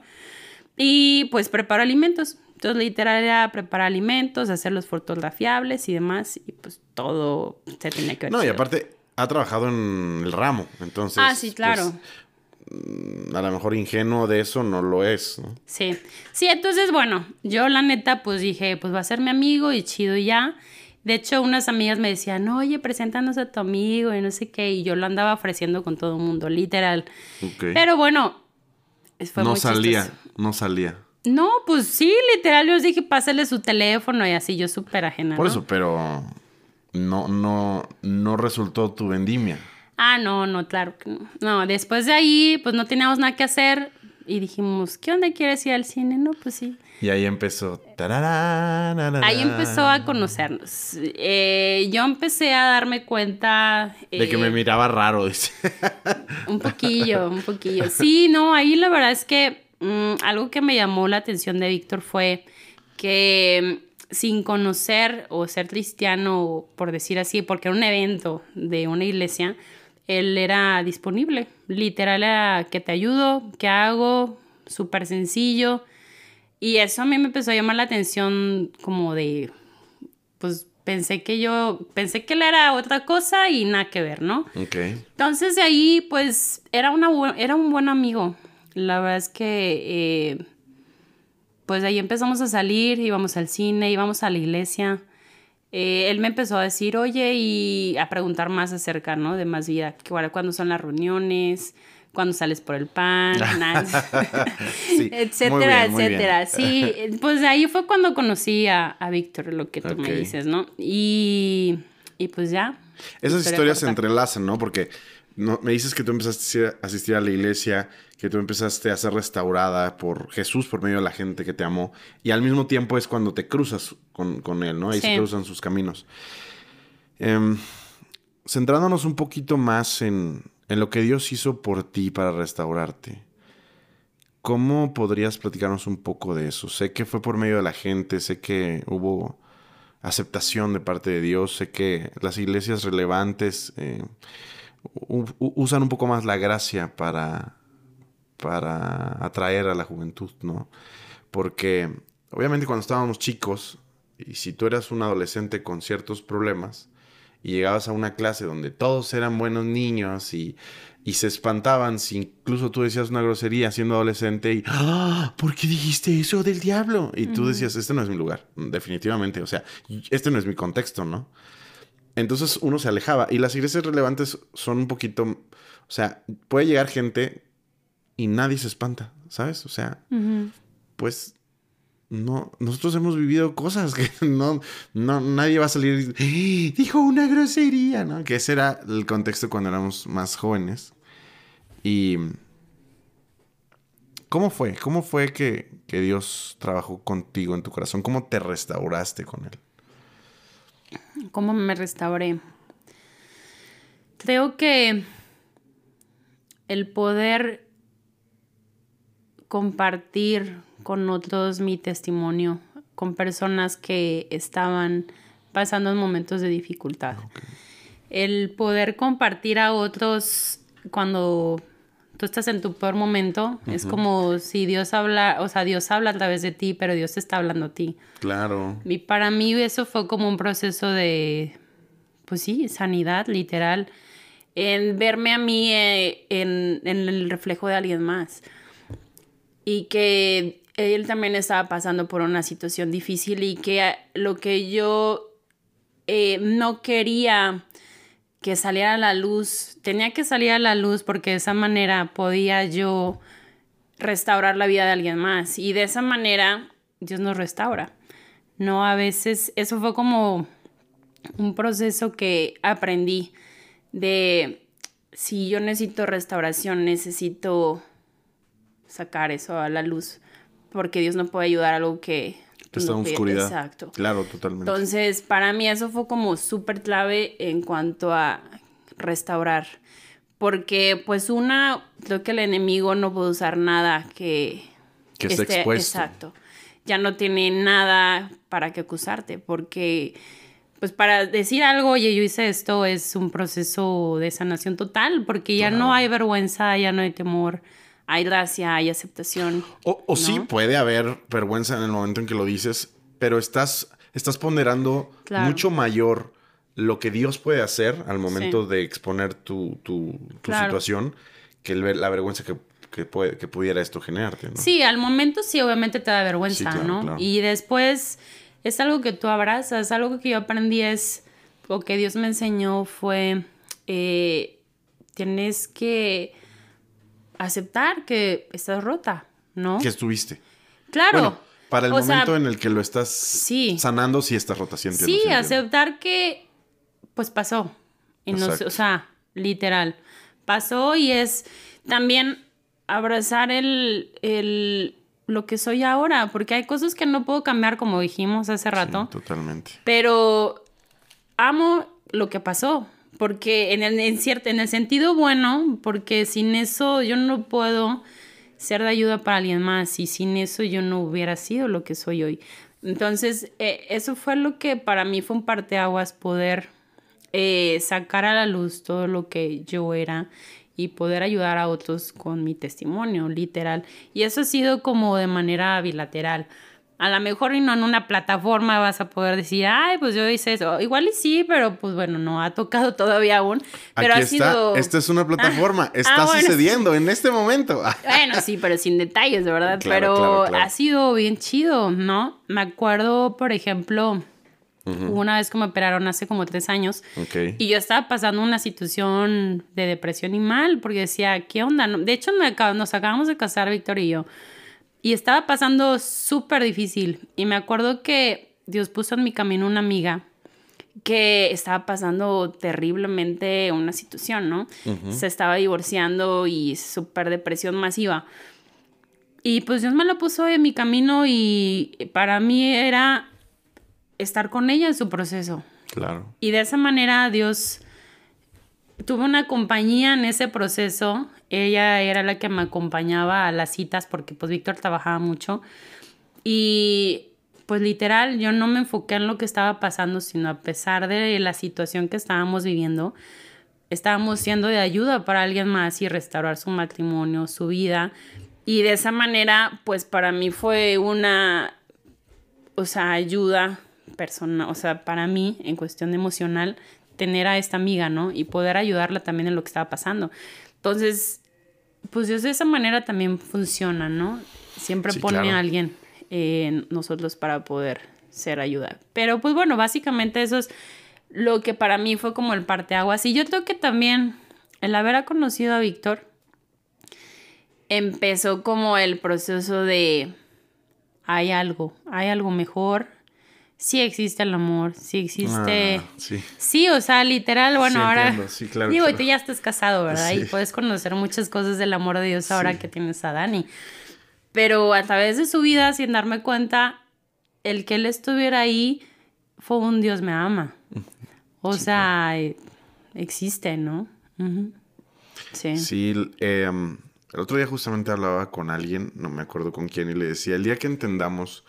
Y, pues, preparó alimentos. Entonces, literal, era preparar alimentos, hacerlos fotografiables y demás. Y, pues, todo se tenía que ver. No, y aparte, ha trabajado en el ramo, entonces... Ah, sí, claro. Pues, a lo mejor ingenuo de eso no lo es, ¿no? Sí, sí, entonces, bueno, yo la neta, pues dije, pues va a ser mi amigo y chido ya. De hecho, unas amigas me decían, oye, preséntanos a tu amigo y no sé qué, y yo lo andaba ofreciendo con todo el mundo, literal. Okay. Pero bueno, fue muy chistoso. No salía. No, pues sí, literal, yo les dije, pásale su teléfono y así, yo súper ajena. Por eso, pero no resultó tu vendimia. Ah, no, claro que no. No, después de ahí, pues no teníamos nada que hacer. Y dijimos, ¿qué onda? ¿Quieres ir al cine? No, pues sí. Y ahí empezó. Ahí empezó a conocernos. Yo empecé a darme cuenta... de que me miraba raro, dice. Un poquillo. Sí, no, ahí la verdad es que algo que me llamó la atención de Víctor fue que... sin conocer o ser cristiano, por decir así, porque era un evento de una iglesia, él era disponible. Literal era que te ayudo, que hago, súper sencillo. Y eso a mí me empezó a llamar la atención como de... pues pensé que él era otra cosa y nada que ver, ¿no? Ok. Entonces de ahí, pues, era un buen amigo. La verdad es que... pues ahí empezamos a salir, íbamos al cine, íbamos a la iglesia. Él me empezó a decir, oye, y a preguntar más acerca, ¿no? De Más Vida. ¿Cuándo son las reuniones? ¿Cuándo sales por el pan? Sí, etcétera, muy bien, etcétera. Sí, pues ahí fue cuando conocí a Víctor, lo que tú me dices, ¿no? Y pues ya. Esas historias se entrelazan, ¿no? Porque... No, me dices que tú empezaste a asistir a la iglesia, que tú empezaste a ser restaurada por Jesús, por medio de la gente que te amó. Y al mismo tiempo es cuando te cruzas con él, ¿no? Ahí sí se cruzan sus caminos. Centrándonos un poquito más en lo que Dios hizo por ti para restaurarte. ¿Cómo podrías platicarnos un poco de eso? Sé que fue por medio de la gente, sé que hubo aceptación de parte de Dios, sé que las iglesias relevantes... usan un poco más la gracia para atraer a la juventud, ¿no? Porque obviamente cuando estábamos chicos, y si tú eras un adolescente con ciertos problemas y llegabas a una clase donde todos eran buenos niños y se espantaban si incluso tú decías una grosería siendo adolescente y ¡ah! ¿Por qué dijiste eso del diablo? Y tú decías, este no es mi lugar, definitivamente, o sea, este no es mi contexto, ¿no? Entonces uno se alejaba. Y las iglesias relevantes son un poquito... O sea, puede llegar gente y nadie se espanta, ¿sabes? O sea, pues... no, nosotros hemos vivido cosas que no nadie va a salir y... ¡eh! ¡Dijo una grosería! ¿No? Que ese era el contexto cuando éramos más jóvenes. Y... ¿Cómo fue que Dios trabajó contigo en tu corazón? ¿Cómo te restauraste con él? ¿Cómo me restauré? Creo que el poder compartir con otros mi testimonio, con personas que estaban pasando momentos de dificultad. Okay. El poder compartir a otros cuando tú estás en tu peor momento, uh-huh, es como si Dios habla, o sea, Dios habla a través de ti, pero Dios está hablando a ti. Claro. Y para mí eso fue como un proceso de, pues sí, sanidad, literal, en verme a mí en el reflejo de alguien más. Y que él también estaba pasando por una situación difícil y que lo que yo no quería que saliera a la luz, tenía que salir a la luz porque de esa manera podía yo restaurar la vida de alguien más. Y de esa manera Dios nos restaura, ¿no? A veces eso fue como un proceso que aprendí de si yo necesito restauración, necesito sacar eso a la luz porque Dios no puede ayudar a algo que está en oscuridad. Exacto. Claro, totalmente. Entonces, para mí eso fue como súper clave en cuanto a restaurar. Porque, pues, creo que el enemigo no puede usar nada que esté expuesto. Exacto. Ya no tiene nada para que acusarte. Porque, pues, para decir algo, oye, yo hice esto, es un proceso de sanación total. Porque ya no hay vergüenza, ya no hay temor. Hay gracia, hay aceptación. O ¿no? Sí, puede haber vergüenza en el momento en que lo dices, pero estás ponderando mucho mayor lo que Dios puede hacer al momento de exponer tu situación que la vergüenza que pudiera esto generarte, ¿no? Sí, al momento sí, obviamente te da vergüenza, sí, claro, ¿no? Claro. Y después es algo que tú abrazas. Algo que yo aprendí o que Dios me enseñó fue tienes que aceptar que estás rota, ¿no? Que estuviste. Claro. Bueno, para el momento en el que lo estás sanando, sí estás rota, sí entiendo. Sí, aceptar que, pues, pasó. Y no, o sea, literal. Pasó y es también abrazar lo que soy ahora. Porque hay cosas que no puedo cambiar, como dijimos hace rato. Sí, totalmente. Pero amo lo que pasó. Porque en el sentido bueno, porque sin eso yo no puedo ser de ayuda para alguien más y sin eso yo no hubiera sido lo que soy hoy. Entonces, eso fue lo que para mí fue un parteaguas, poder sacar a la luz todo lo que yo era y poder ayudar a otros con mi testimonio, literal. Y eso ha sido como de manera bilateral. A lo mejor y no en una plataforma vas a poder decir, ay, pues yo hice eso. Igual y sí, pero pues bueno, no ha tocado todavía aún. Pero aquí ha sido... Esta es una plataforma. Está sucediendo en este momento. Bueno, sí, pero sin detalles, ¿verdad? Claro, pero claro. Ha sido bien chido, ¿no? Me acuerdo, por ejemplo, una vez que me operaron hace como 3 años. Okay. Y yo estaba pasando una situación de depresión y mal, porque decía, ¿qué onda? De hecho, nos acabamos de casar, Víctor y yo. Y estaba pasando súper difícil. Y me acuerdo que Dios puso en mi camino una amiga que estaba pasando terriblemente una situación, ¿no? Se estaba divorciando y súper depresión masiva. Y pues Dios me la puso en mi camino y para mí era estar con ella en su proceso. Claro. Y de esa manera Dios tuvo una compañía en ese proceso. Ella era la que me acompañaba a las citas porque, pues, Víctor trabajaba mucho. Y, pues, literal, yo no me enfoqué en lo que estaba pasando, sino a pesar de la situación que estábamos viviendo, estábamos siendo de ayuda para alguien más y restaurar su matrimonio, su vida. Y de esa manera, pues, para mí fue una, o sea, ayuda personal. O sea, para mí, en cuestión emocional, tener a esta amiga, ¿no? Y poder ayudarla también en lo que estaba pasando. Entonces, pues Dios de esa manera también funciona, ¿no? Siempre pone a alguien en nosotros para poder ser ayuda. Pero pues bueno, básicamente eso es lo que para mí fue como el parteaguas. Y yo creo que también el haber conocido a Víctor empezó como el proceso de hay algo mejor. Sí existe el amor, sí existe... Ah, sí. Sí, o sea, literal, bueno, sí, ahora... Sí, claro, digo, claro. Tú ya estás casado, ¿verdad? Sí. Y puedes conocer muchas cosas del amor de Dios ahora que tienes a Dani. Pero a través de su vida, sin darme cuenta, el que él estuviera ahí fue un Dios me ama. O sea, existe, ¿no? Sí. Sí, El otro día justamente hablaba con alguien, no me acuerdo con quién, y le decía, el día que entendamos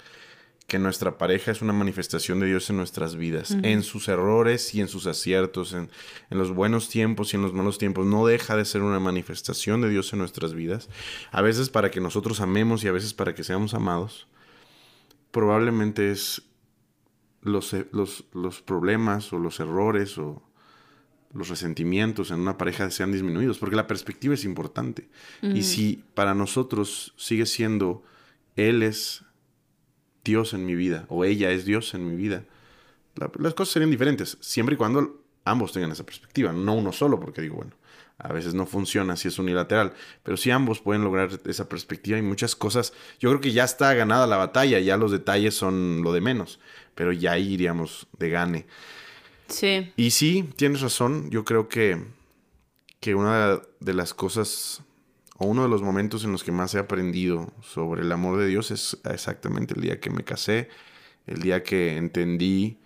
que nuestra pareja es una manifestación de Dios en nuestras vidas, uh-huh, en sus errores y en sus aciertos, en los buenos tiempos y en los malos tiempos, no deja de ser una manifestación de Dios en nuestras vidas, a veces para que nosotros amemos y a veces para que seamos amados, probablemente es los problemas o los errores o los resentimientos en una pareja sean disminuidos, porque la perspectiva es importante. Uh-huh. Y si para nosotros sigue siendo él es Dios en mi vida o ella es Dios en mi vida, las cosas serían diferentes, siempre y cuando ambos tengan esa perspectiva, no uno solo, porque digo, bueno, a veces no funciona si es unilateral, pero si ambos pueden lograr esa perspectiva y muchas cosas, yo creo que ya está ganada la batalla, ya los detalles son lo de menos, pero ya ahí iríamos de gane. Sí. Y sí, tienes razón. Yo creo que una de las cosas o uno de los momentos en los que más he aprendido sobre el amor de Dios es exactamente el día que me casé, el día que entendí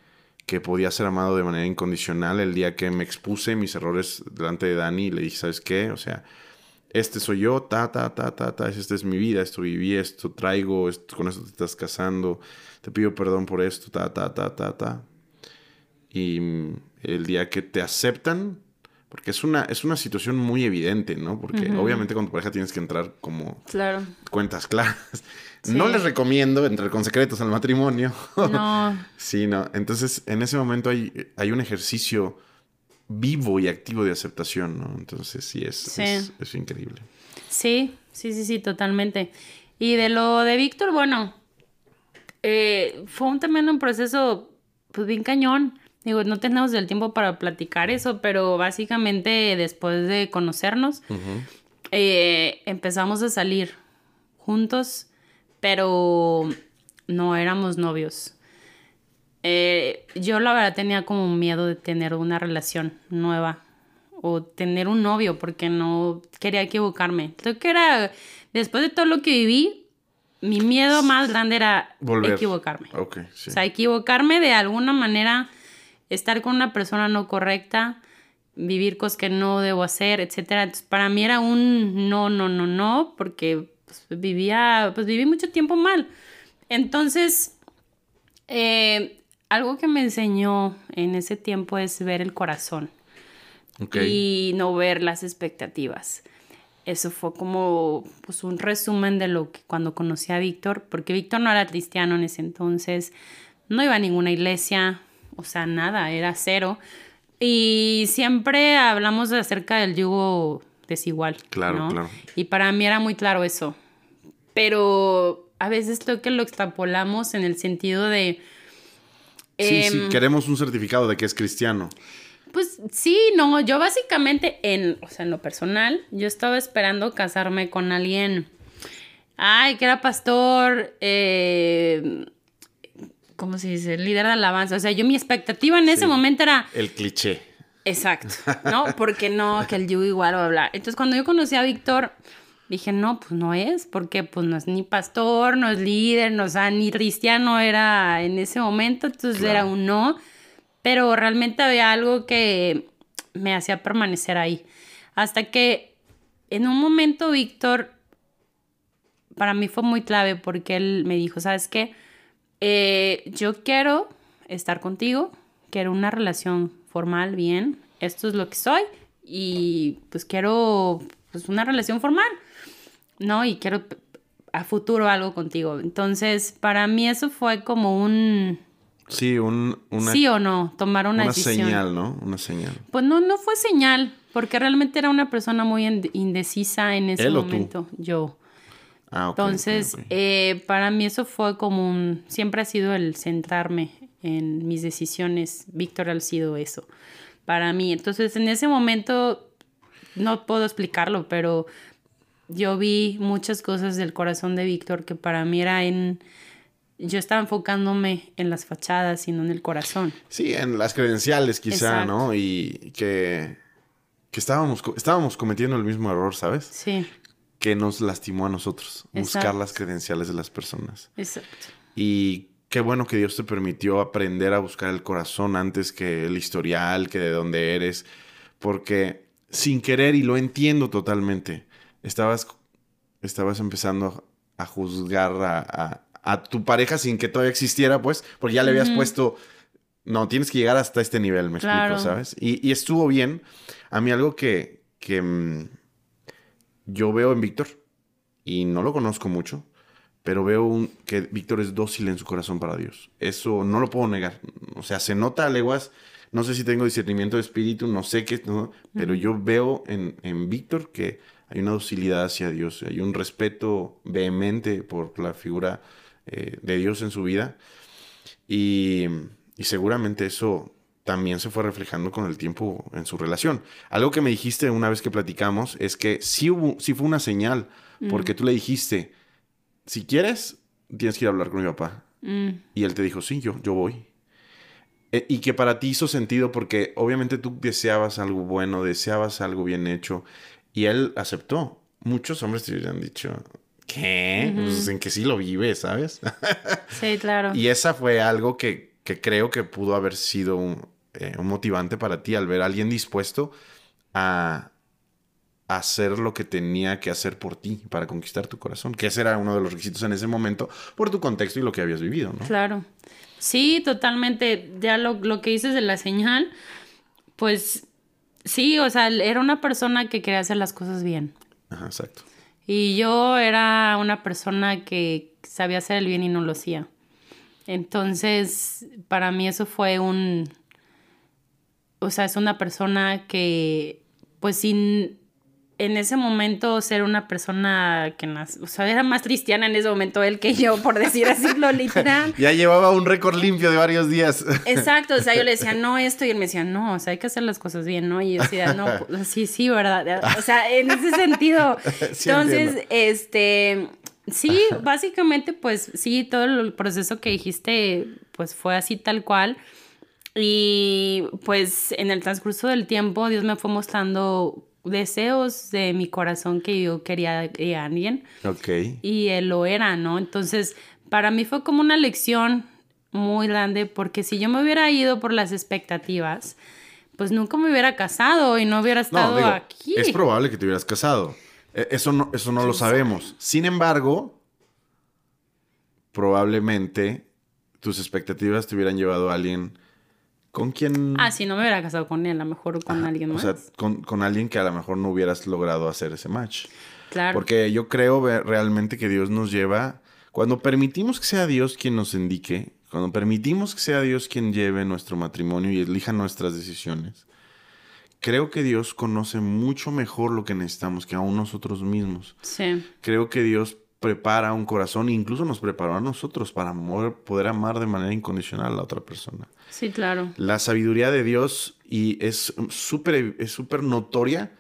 que podía ser amado de manera incondicional, el día que me expuse mis errores delante de Dani y le dije, ¿sabes qué? O sea, este soy yo, esta es mi vida, esto viví, esto traigo, esto, con esto te estás casando, te pido perdón por esto, Y el día que te aceptan, porque es una situación muy evidente, ¿no? Porque uh-huh, obviamente con tu pareja tienes que entrar como claro, cuentas claras. Sí. No les recomiendo entrar con secretos al matrimonio. No. Sí, no. Entonces, en ese momento hay un ejercicio vivo y activo de aceptación, ¿no? Entonces, sí, es increíble. Sí, totalmente. Y de lo de Víctor, bueno, fue también un proceso, pues, bien cañón. Digo, no tenemos el tiempo para platicar eso, pero básicamente después de conocernos, uh-huh, empezamos a salir juntos, pero no éramos novios. Yo la verdad tenía como miedo de tener una relación nueva o tener un novio porque no quería equivocarme. Creo que era, después de todo lo que viví, mi miedo más grande era equivocarme. Okay, sí. O sea, equivocarme de alguna manera, estar con una persona no correcta, vivir cosas que no debo hacer, etcétera. Entonces, para mí era un no, porque viví mucho tiempo mal. Entonces, algo que me enseñó en ese tiempo es ver el corazón. Okay. Y no ver las expectativas. Eso fue como, pues, un resumen de lo que cuando conocí a Víctor, porque Víctor no era cristiano en ese entonces, no iba a ninguna iglesia. O sea, nada, era cero. Y siempre hablamos acerca del yugo desigual, claro, ¿no? Claro. Y para mí era muy claro eso. Pero a veces creo que lo extrapolamos en el sentido de... sí, queremos un certificado de que es cristiano. Pues sí, no, yo básicamente, en lo personal, yo estaba esperando casarme con alguien. Ay, que era pastor, ¿cómo se dice? El líder de alabanza. O sea, yo mi expectativa en ese momento era... el cliché. Exacto, ¿no? Porque no, que el yugo igual va a hablar. Entonces, cuando yo conocí a Víctor, dije, no, pues no es. Porque pues no es ni pastor, no es líder, no, o sea, ni cristiano era en ese momento. Entonces, claro, era un no. Pero realmente había algo que me hacía permanecer ahí. Hasta que en un momento Víctor, para mí fue muy clave. Porque él me dijo, ¿sabes qué? Yo quiero estar contigo, quiero una relación formal, bien, esto es lo que soy y pues quiero, pues, una relación formal, ¿no? Y quiero a futuro algo contigo. Entonces, para mí eso fue como un... sí, sí o no, tomar una decisión. Una señal, ¿no? Una señal. Pues no fue señal, porque realmente era una persona muy indecisa en ese momento. ¿Él o tú? Yo. Ah, okay. Entonces, okay. Para mí eso fue como siempre ha sido el centrarme en mis decisiones. Víctor ha sido eso para mí. Entonces, en ese momento, no puedo explicarlo, pero yo vi muchas cosas del corazón de Víctor que para mí era yo estaba enfocándome en las fachadas y no en el corazón. Sí, en las credenciales quizá, exacto, ¿no? Y que estábamos cometiendo el mismo error, ¿sabes? Sí. Que nos lastimó a nosotros. Exacto. Buscar las credenciales de las personas. Exacto. Y qué bueno que Dios te permitió aprender a buscar el corazón antes que el historial, que de dónde eres. Porque sin querer, y lo entiendo totalmente, estabas estabas empezando a juzgar a tu pareja sin que todavía existiera, pues, porque ya le habías puesto... No, tienes que llegar hasta este nivel, me claro. explico, ¿sabes? Y estuvo bien. A mí algo que yo veo en Víctor, y no lo conozco mucho, pero veo que Víctor es dócil en su corazón para Dios. Eso no lo puedo negar. O sea, se nota a leguas. No sé si tengo discernimiento de espíritu, no sé qué, no, pero yo veo en Víctor que hay una docilidad hacia Dios. Hay un respeto vehemente por la figura de Dios en su vida. Y seguramente eso también se fue reflejando con el tiempo en su relación. Algo que me dijiste una vez que platicamos es que sí fue una señal. Porque tú le dijiste, si quieres, tienes que ir a hablar con mi papá. Y él te dijo, sí, yo voy. Y que para ti hizo sentido porque obviamente tú deseabas algo bueno, deseabas algo bien hecho. Y él aceptó. Muchos hombres te hubieran dicho... ¿Qué? Pues en que sí lo vive, ¿sabes? Sí, claro. Y esa fue algo que creo que pudo haber sido un motivante para ti al ver a alguien dispuesto a hacer lo que tenía que hacer por ti para conquistar tu corazón, que ese era uno de los requisitos en ese momento por tu contexto y lo que habías vivido, ¿no? Claro. Sí, totalmente. Ya lo que dices de la señal, pues sí, o sea, era una persona que quería hacer las cosas bien. Ajá, exacto. Y yo era una persona que sabía hacer el bien y no lo hacía. Entonces, para mí eso fue o sea, es una persona que, pues, sin... En ese momento, ser una persona que... O sea, era más cristiana en ese momento él que yo, por decir así lo literal. Ya llevaba un récord limpio de varios días. Exacto. O sea, yo le decía, no, esto. Y él me decía, no, o sea, hay que hacer las cosas bien, ¿no? Y yo decía, no, sí, ¿verdad? O sea, en ese sentido. Sí, entonces, entiendo. Sí, básicamente, pues, sí, todo el proceso que dijiste, pues, fue así tal cual. Y, pues, en el transcurso del tiempo, Dios me fue mostrando... deseos de mi corazón que yo quería de alguien. Okay. Y él lo era, ¿no? Entonces, para mí fue como una lección muy grande porque si yo me hubiera ido por las expectativas, pues nunca me hubiera casado y no hubiera estado aquí. Es probable que te hubieras casado. Eso no lo sabemos. Sin embargo, probablemente tus expectativas te hubieran llevado a alguien... ¿Con quién? Ah, sí, no me hubiera casado con él, a lo mejor con alguien más. O sea, con alguien que a lo mejor no hubieras logrado hacer ese match. Claro. Porque yo creo realmente que Dios nos lleva... Cuando permitimos que sea Dios quien nos indique, cuando permitimos que sea Dios quien lleve nuestro matrimonio y elija nuestras decisiones, creo que Dios conoce mucho mejor lo que necesitamos que aún nosotros mismos. Sí. Creo que Dios prepara un corazón, incluso nos preparó a nosotros para poder amar de manera incondicional a la otra persona. Sí, claro. La sabiduría de Dios y es súper notoria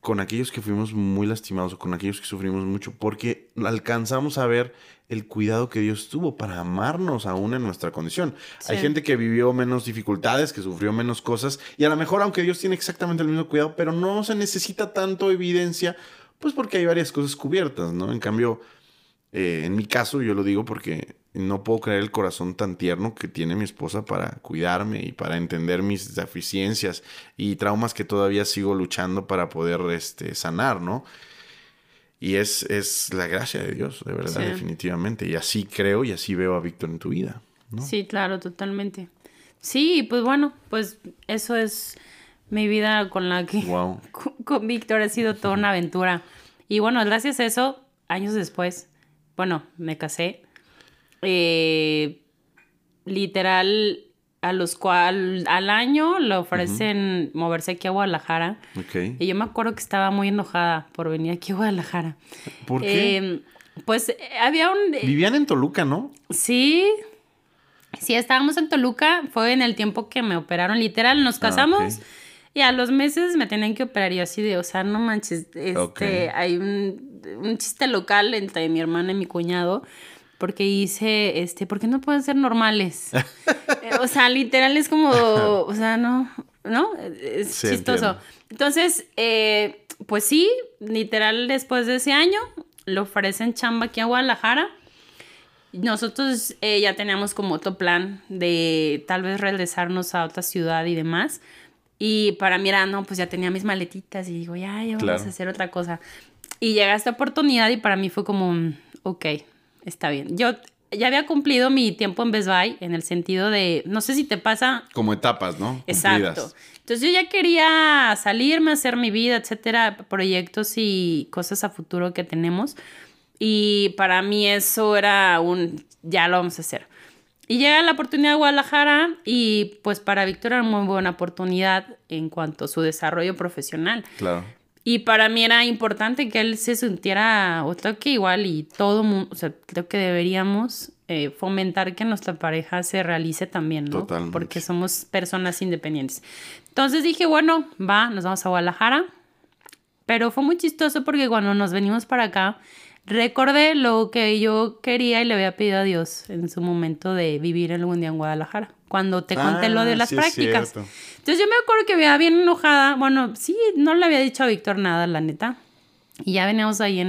con aquellos que fuimos muy lastimados o con aquellos que sufrimos mucho porque alcanzamos a ver el cuidado que Dios tuvo para amarnos aún en nuestra condición. Sí. Hay gente que vivió menos dificultades, que sufrió menos cosas y a lo mejor, aunque Dios tiene exactamente el mismo cuidado, pero no se necesita tanto evidencia. Pues porque hay varias cosas cubiertas, ¿no? En cambio, en mi caso, yo lo digo porque no puedo creer el corazón tan tierno que tiene mi esposa para cuidarme y para entender mis deficiencias y traumas que todavía sigo luchando para poder sanar, ¿no? Y es la gracia de Dios, de verdad, sí. Definitivamente. Y así creo y así veo a Víctor en tu vida, ¿no? Sí, claro, totalmente. Sí, pues bueno, pues eso es... Mi vida con la que... Wow. Con Víctor ha sido toda una aventura. Y bueno, gracias a eso, años después, bueno, me casé. Literal, al año le ofrecen moverse aquí a Guadalajara. Okay. Y yo me acuerdo que estaba muy enojada por venir aquí a Guadalajara. ¿Por qué? Pues había Vivían en Toluca, ¿no? Sí. Sí, estábamos en Toluca. Fue en el tiempo que me operaron. Literal, nos casamos... Okay. Y a los meses me tenían que operar y yo así de, o sea, no manches, okay. Hay un chiste local entre mi hermana y mi cuñado, porque hice, ¿por qué no pueden ser normales? O sea, literal es como, o sea, no, es sí, chistoso. Entiendo. Entonces, pues sí, literal después de ese año, le ofrecen chamba aquí a Guadalajara. Nosotros ya teníamos como otro plan de tal vez regresarnos a otra ciudad y demás. Y para mí era, no, pues ya tenía mis maletitas y digo, ya vamos a hacer otra cosa. Y llega esta oportunidad y para mí fue como, ok, está bien. Yo ya había cumplido mi tiempo en Best Buy en el sentido de, no sé si te pasa... Como etapas, ¿no? Exacto. Cumplidas. Entonces yo ya quería salirme, hacer mi vida, etcétera, proyectos y cosas a futuro que tenemos. Y para mí eso era un, ya lo vamos a hacer. Y llega la oportunidad de Guadalajara y pues para Víctor era muy buena oportunidad en cuanto a su desarrollo profesional. Claro. Y para mí era importante que él se sintiera otro que igual y todo mundo, o sea, creo que deberíamos fomentar que nuestra pareja se realice también, ¿no? Totalmente. Porque somos personas independientes. Entonces dije, bueno, va, nos vamos a Guadalajara. Pero fue muy chistoso porque cuando nos venimos para acá, recordé lo que yo quería y le había pedido a Dios en su momento de vivir algún día en Guadalajara. Cuando te conté lo de las prácticas. Entonces yo me acuerdo que venía bien enojada. Bueno, sí, no le había dicho a Víctor nada, la neta. Y ya veníamos ahí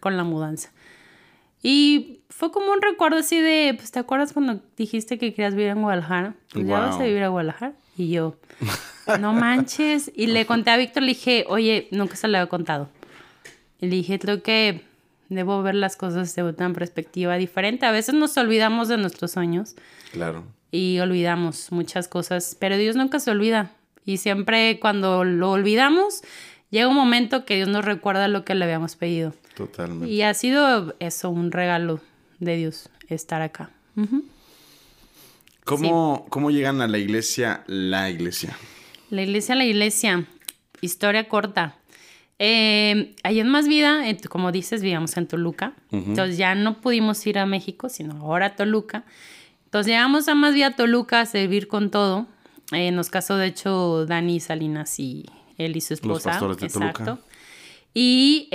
con la mudanza. Y fue como un recuerdo así de... Pues, ¿te acuerdas cuando dijiste que querías vivir en Guadalajara? Pues wow. Ya vas a vivir a Guadalajara. Y yo, no manches. Y le conté a Víctor, le dije, oye, nunca se lo había contado. Y le dije, creo que debo ver las cosas de una perspectiva diferente. A veces nos olvidamos de nuestros sueños. Claro. Y olvidamos muchas cosas, pero Dios nunca se olvida. Y siempre cuando lo olvidamos, llega un momento que Dios nos recuerda lo que le habíamos pedido. Totalmente. Y ha sido eso, un regalo de Dios, estar acá. Uh-huh. ¿Cómo llegan a la iglesia? La iglesia. Historia corta. Ahí en Más Vida, como dices, vivíamos en Toluca. Uh-huh. Entonces ya no pudimos ir a México, sino ahora a Toluca. Entonces llegamos a Más Vida Toluca a servir con todo. Nos casó, de hecho, Dani Salinas y él y su esposa. Los pastores de Toluca. Exacto. Y,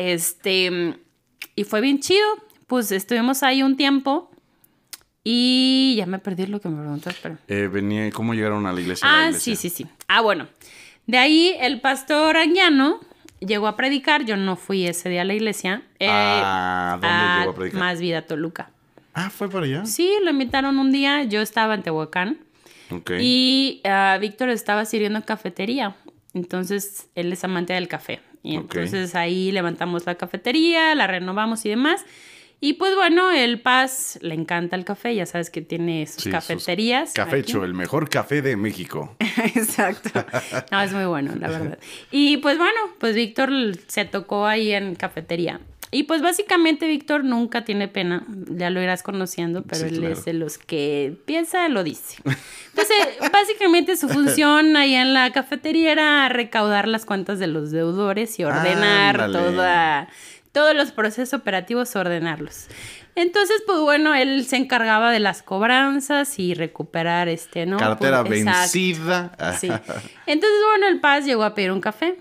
y fue bien chido. Pues estuvimos ahí un tiempo y ya me perdí lo que me preguntaste. Pero... ¿cómo llegaron a la iglesia? Sí. Ah, bueno. De ahí el pastor Anguiano llegó a predicar. Yo no fui ese día a la iglesia. ¿Dónde llegó a predicar? Más Vida Toluca. Ah, ¿fue para allá? Sí, lo invitaron un día. Yo estaba en Tehuacán. Okay. Y Víctor estaba sirviendo en cafetería. Entonces, él es amante del café. Y entonces ahí levantamos la cafetería, la renovamos y demás. Y pues bueno, el Paz le encanta el café. Ya sabes que tiene sus cafeterías. Cafecho, el mejor café de México. Exacto. No, es muy bueno, la verdad. Y pues bueno, pues Víctor se tocó ahí en cafetería. Y pues básicamente Víctor nunca tiene pena, ya lo irás conociendo, pero sí, él es de los que piensa, lo dice. Entonces, básicamente su función ahí en la cafetería era recaudar las cuentas de los deudores y ordenar todos los procesos operativos, ordenarlos. Entonces, pues bueno, él se encargaba de las cobranzas y recuperar ¿no? Cartera vencida. Exacto. Sí. Entonces, bueno, el Paz llegó a pedir un café.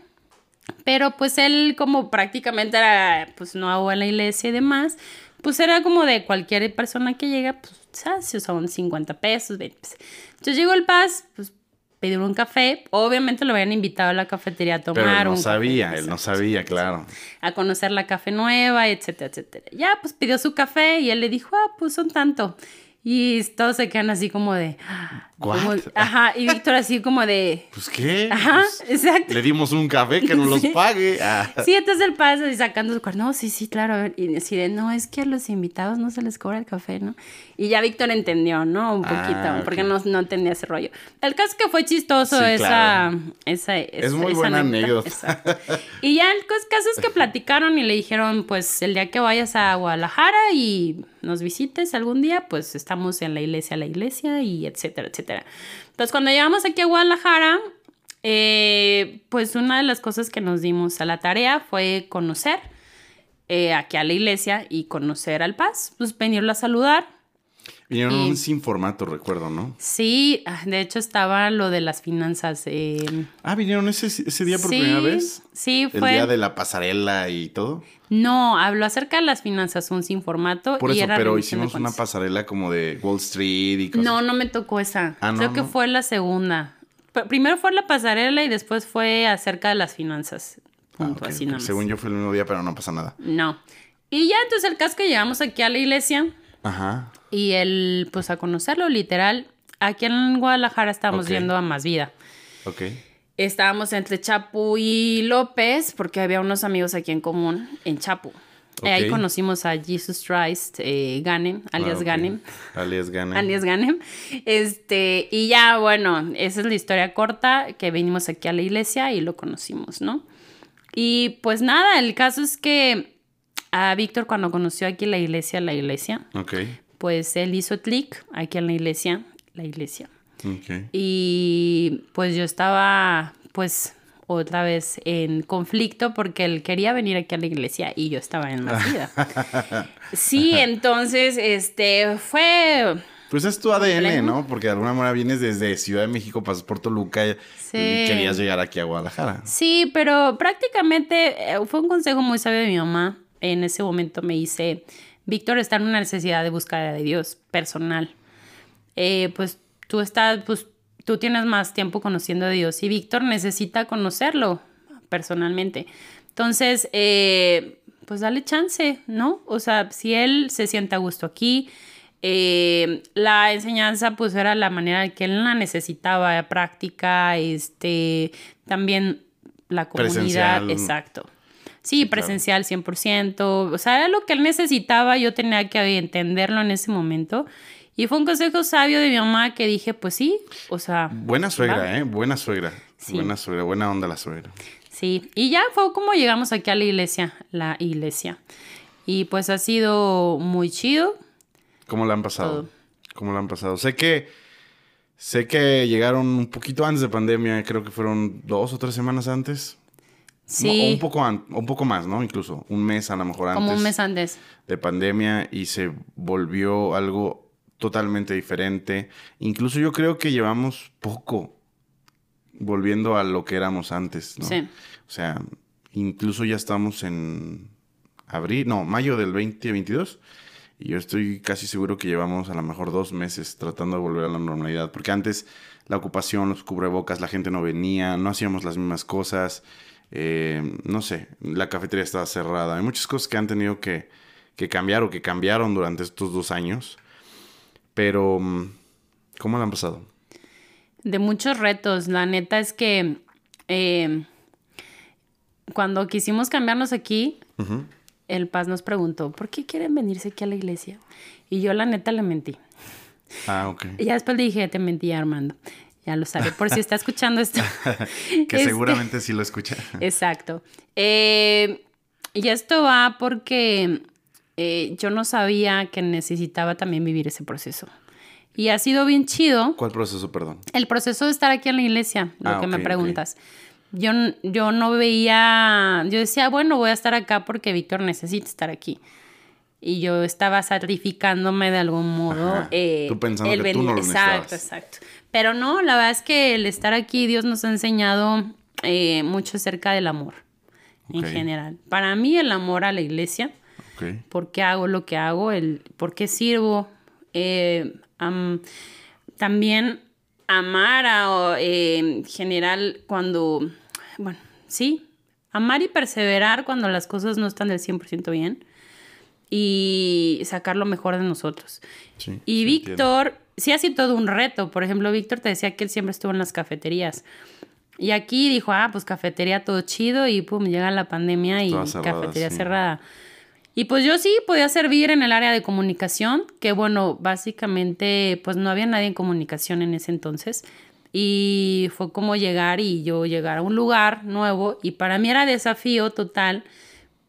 Pero pues él como prácticamente era, pues no hago en la iglesia y demás, pues era como de cualquier persona que llega, pues ¿sabes? Son 50 pesos, 20 pesos. Entonces llegó el Paz, pues pidió un café, obviamente lo habían invitado a la cafetería a tomar. Pero él no sabía, claro. A conocer la café nueva, etcétera, etcétera. Ya, pues pidió su café y él le dijo, pues son tanto. Y todos se quedan así como de... ¿What? Ajá, y Víctor así como de... ¿Pues qué? Ajá, pues exacto. Le dimos un café que nos los pague. Ah. Sí, entonces el Paz sacando su cuarto. No, sí, claro. A ver, y así de, no, es que a los invitados no se les cobra el café, ¿no? Y ya Víctor entendió, ¿no? Un poquito, okay. Porque no entendía ese rollo. El caso es que fue chistoso Es muy buena anécdota. Exacto. Y ya el caso es que platicaron y le dijeron, pues, el día que vayas a Guadalajara y nos visites algún día, pues, estamos en la iglesia y etcétera, etcétera. Entonces, cuando llegamos aquí a Guadalajara, pues una de las cosas que nos dimos a la tarea fue conocer aquí a la iglesia y conocer al Paz, pues venirlo a saludar. Vinieron sin formato, recuerdo, ¿no? Sí, de hecho estaba lo de las finanzas. ¿Vinieron ese día por primera vez? Sí, fue. ¿El día de la pasarela y todo? No, habló acerca de las finanzas, un sin formato. Por eso, pero hicimos una pasarela como de Wall Street y cosas. No, no me tocó esa. Creo que fue la segunda. Primero fue la pasarela y después fue acerca de las finanzas. Punto, así nada más. Según yo fue el mismo día, pero no pasa nada. No. Y ya, entonces el caso que llegamos aquí a la iglesia. Ajá. Y él, pues a conocerlo, literal. Aquí en Guadalajara estábamos yendo a Más Vida. Ok. estábamos entre Chapu y López porque había unos amigos aquí en común en Chapu. Okay. Ahí conocimos a Jesus Christ, Ghanem, alias Ghanem. Alias Ghanem. Alias Ghanem. Y ya, bueno, esa es la historia corta, que vinimos aquí a la iglesia y lo conocimos, ¿no? Y pues nada, el caso es que a Víctor, cuando conoció aquí la iglesia, okay, pues él hizo clic aquí en la iglesia. Okay. Y pues yo estaba, pues... otra vez en conflicto porque él quería venir aquí a la iglesia y yo estaba en Más Vida. Sí, entonces, fue... Pues es tu ADN, ¿no? Porque de alguna manera vienes desde Ciudad de México, pasas por Toluca y querías llegar aquí a Guadalajara. Sí, pero prácticamente fue un consejo muy sabio de mi mamá. En ese momento me dice, Víctor está en una necesidad de búsqueda de Dios personal. Pues tú estás... pues tú tienes más tiempo conociendo a Dios y Víctor necesita conocerlo personalmente. Entonces, pues dale chance, ¿no? O sea, si él se siente a gusto aquí, la enseñanza pues era la manera que él la necesitaba, la práctica, también la comunidad. Presencial. Exacto. Sí, presencial 100%. O sea, era lo que él necesitaba, yo tenía que entenderlo en ese momento. Y fue un consejo sabio de mi mamá que dije, pues sí, o sea... Buena suegra, ¿vale? Buena suegra. Sí. Buena suegra, buena onda la suegra. Sí, y ya fue como llegamos aquí a la iglesia. Y pues ha sido muy chido. ¿Cómo la han pasado? Todo. ¿Cómo la han pasado? Sé que llegaron un poquito antes de pandemia, creo que fueron 2 o 3 semanas antes. Sí. O un poco más, ¿no? Incluso un mes a lo mejor antes. Como un mes antes. De pandemia y se volvió algo... totalmente diferente. Incluso yo creo que llevamos poco volviendo a lo que éramos antes, ¿no? Sí. O sea, incluso ya estamos en mayo del 2022. Y yo estoy casi seguro que llevamos a lo mejor 2 meses tratando de volver a la normalidad. Porque antes la ocupación, los cubrebocas, la gente no venía, no hacíamos las mismas cosas. No sé, la cafetería estaba cerrada. Hay muchas cosas que han tenido que cambiar o que cambiaron durante estos 2 años. Pero, ¿cómo la han pasado? De muchos retos. La neta es que cuando quisimos cambiarnos aquí, uh-huh, el Paz nos preguntó, ¿por qué quieren venirse aquí a la iglesia? Y yo la neta le mentí. Ah, ok. Y ya después le dije, te mentí, Armando. Ya lo sabe, por si está escuchando esto. Que seguramente sí lo escucha. Exacto. Y esto va porque... yo no sabía que necesitaba también vivir ese proceso. Y ha sido bien chido. ¿Cuál proceso, perdón? El proceso de estar aquí en la iglesia, lo que me preguntas. Okay. Yo no veía... Yo decía, bueno, voy a estar acá porque Víctor necesita estar aquí. Y yo estaba sacrificándome de algún modo. Tú pensando que tú no lo necesitabas. Exacto. Pero no, la verdad es que el estar aquí, Dios nos ha enseñado mucho acerca del amor. Okay. En general. Para mí, el amor a la iglesia... Okay. ¿Por qué hago lo que hago? ¿Por qué sirvo? También amar en general cuando... Bueno, sí. Amar y perseverar cuando las cosas no están del 100% bien. Y sacar lo mejor de nosotros. Sí, y Víctor, entiendo. Sí ha sido todo un reto. Por ejemplo, Víctor te decía que él siempre estuvo en las cafeterías. Y aquí dijo, pues cafetería todo chido. Y pum, llega la pandemia y cafetería cerrada. Y pues yo sí podía servir en el área de comunicación, que bueno, básicamente pues no había nadie en comunicación en ese entonces. Y fue como llegar a un lugar nuevo y para mí era desafío total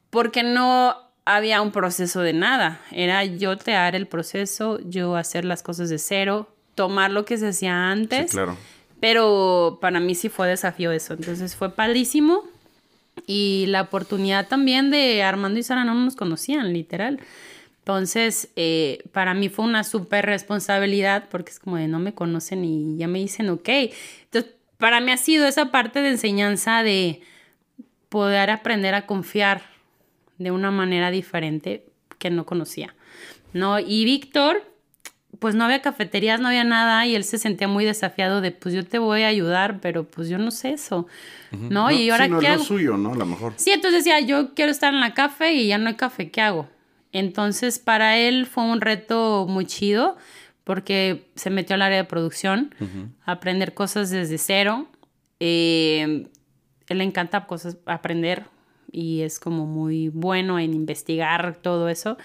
porque no había un proceso de nada. Era yo crear el proceso, yo hacer las cosas de cero, tomar lo que se hacía antes. Sí, claro. Pero para mí sí fue desafío eso, entonces fue padrísimo. Y la oportunidad también de Armando y Sara no nos conocían, literal. Entonces, para mí fue una súper responsabilidad porque es como de no me conocen y ya me dicen ok. Entonces, para mí ha sido esa parte de enseñanza de poder aprender a confiar de una manera diferente que no conocía, ¿no? Y Víctor, pues no había cafeterías, no había nada y él se sentía muy desafiado de, pues yo te voy a ayudar, pero pues yo no sé eso, ¿no? Y ahora qué hago. Lo suyo, ¿no? A lo mejor. Sí, entonces decía, yo quiero estar en la café y ya no hay café, ¿qué hago? Entonces para él fue un reto muy chido porque se metió al área de producción, aprender cosas desde cero, Él le encanta cosas, aprender, y es como muy bueno en investigar todo eso.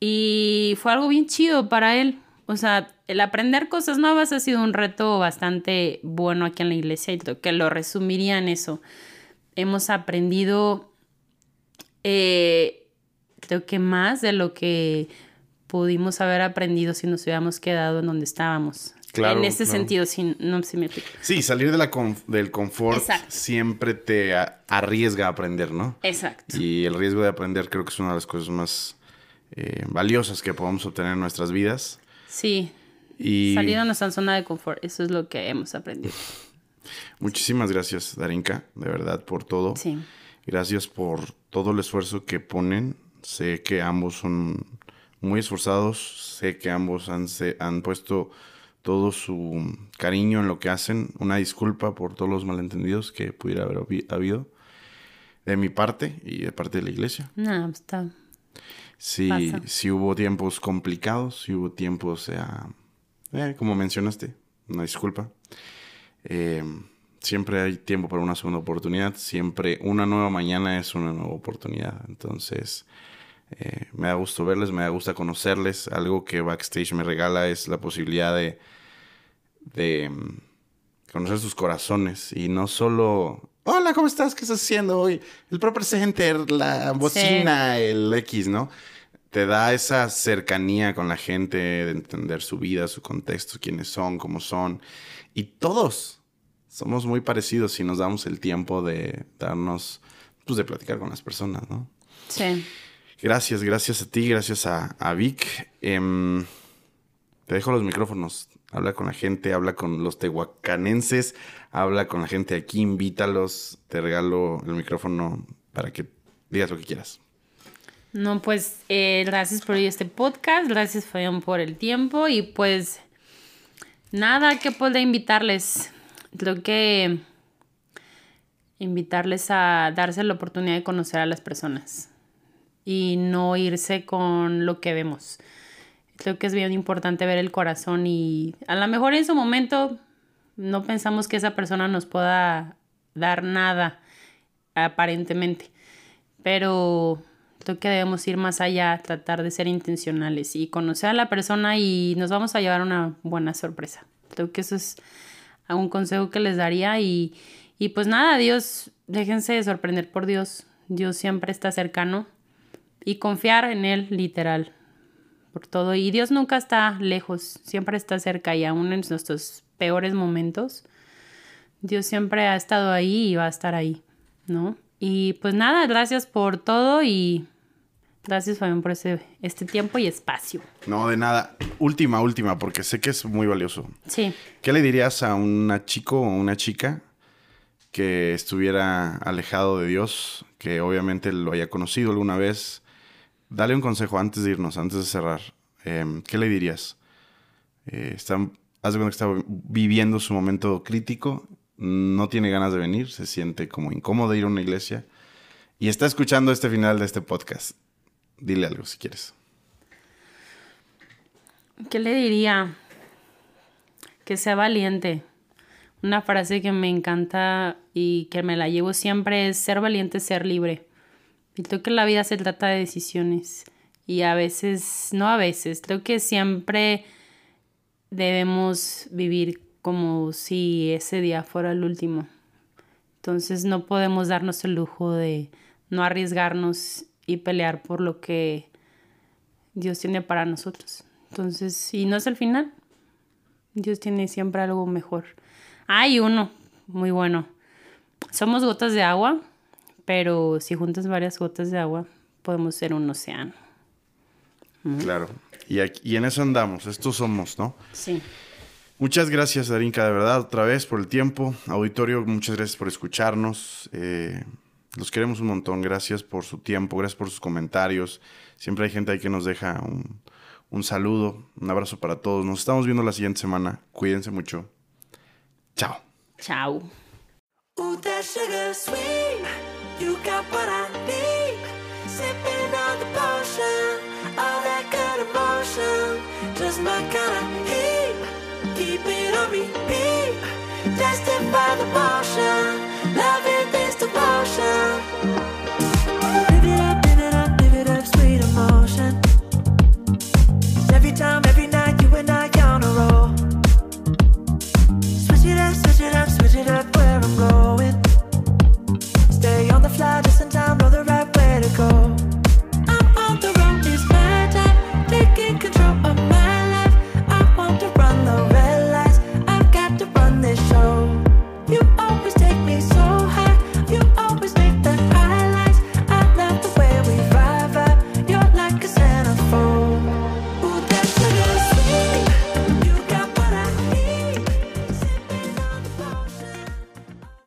Y fue algo bien chido para él. O sea, el aprender cosas nuevas ha sido un reto bastante bueno aquí en la iglesia, y que lo resumiría en eso. Hemos aprendido, creo que más de lo que pudimos haber aprendido si nos hubiéramos quedado en donde estábamos. Claro, en ese sentido, sí, no sé si me explico. Sí, salir de del confort. Exacto. Siempre te arriesga a aprender, ¿no? Exacto. Y el riesgo de aprender creo que es una de las cosas más valiosas que podemos obtener en nuestras vidas. Sí, y salir de nuestra zona de confort, eso es lo que hemos aprendido. Muchísimas gracias, Darinka, de verdad, por todo. Sí. Gracias por todo el esfuerzo que ponen. Sé que ambos son muy esforzados, sé que ambos han puesto todo su cariño en lo que hacen. Una disculpa por todos los malentendidos que pudiera haber habido de mi parte y de parte de la iglesia. No, está... Sí hubo tiempos complicados, sí hubo tiempos, como mencionaste, una disculpa. Siempre hay tiempo para una segunda oportunidad, siempre una nueva mañana es una nueva oportunidad. Entonces, me da gusto verles, me da gusto conocerles. Algo que Backstage me regala es la posibilidad de conocer sus corazones, y no solo... Hola, ¿cómo estás? ¿Qué estás haciendo hoy? El proper center, la bocina, el X, ¿no? Te da esa cercanía con la gente, de entender su vida, su contexto, quiénes son, cómo son. Y todos somos muy parecidos si nos damos el tiempo de darnos, pues, de platicar con las personas, ¿no? Sí. Gracias a ti, gracias a Vic. Te dejo los micrófonos. Habla con la gente, habla con los tehuacanenses, habla con la gente aquí, invítalos. Te regalo el micrófono para que digas lo que quieras. No, pues gracias por este podcast, gracias Fabián por el tiempo, y pues nada que pueda invitarles. Creo que invitarles a darse la oportunidad de conocer a las personas y no irse con lo que vemos. Creo que es bien importante ver el corazón, y a lo mejor en su momento no pensamos que esa persona nos pueda dar nada, aparentemente. Pero creo que debemos ir más allá, tratar de ser intencionales y conocer a la persona, y nos vamos a llevar una buena sorpresa. Creo que eso es un consejo que les daría, y pues nada, Dios, déjense de sorprender por Dios. Dios siempre está cercano, y confiar en Él, literal. Por todo. Y Dios nunca está lejos, siempre está cerca, y aún en nuestros peores momentos, Dios siempre ha estado ahí y va a estar ahí, ¿no? Y pues nada, gracias por todo, y gracias Fabián por este tiempo y espacio. No, de nada. Última, porque sé que es muy valioso. Sí. ¿Qué le dirías a un chico o una chica que estuviera alejado de Dios, que obviamente lo haya conocido alguna vez? Dale un consejo antes de irnos, antes de cerrar. ¿Qué le dirías? Haz de cuenta que está viviendo su momento crítico. No tiene ganas de venir. Se siente como incómodo ir a una iglesia. Y está escuchando este final de este podcast. Dile algo si quieres. ¿Qué le diría? Que sea valiente. Una frase que me encanta y que me la llevo siempre es: ser valiente, ser libre. Y creo que la vida se trata de decisiones, y a veces, creo que siempre debemos vivir como si ese día fuera el último. Entonces no podemos darnos el lujo de no arriesgarnos y pelear por lo que Dios tiene para nosotros. Entonces, y no es el final. Dios tiene siempre algo mejor. Hay uno muy bueno. Somos gotas de agua. Pero si juntas varias gotas de agua, podemos ser un océano. ¿Mm? Claro. Y en eso andamos. Estos somos, ¿no? Sí. Muchas gracias, Darinka, de verdad, otra vez por el tiempo. Auditorio, muchas gracias por escucharnos. Los queremos un montón. Gracias por su tiempo. Gracias por sus comentarios. Siempre hay gente ahí que nos deja un saludo. Un abrazo para todos. Nos estamos viendo la siguiente semana. Cuídense mucho. Chao. Chao. You got what I need. Sipping on the potion, all that good emotion, just my kind of heat. Keep it on repeat. Switch it up, where I'm going. Stay on the fly, just in time.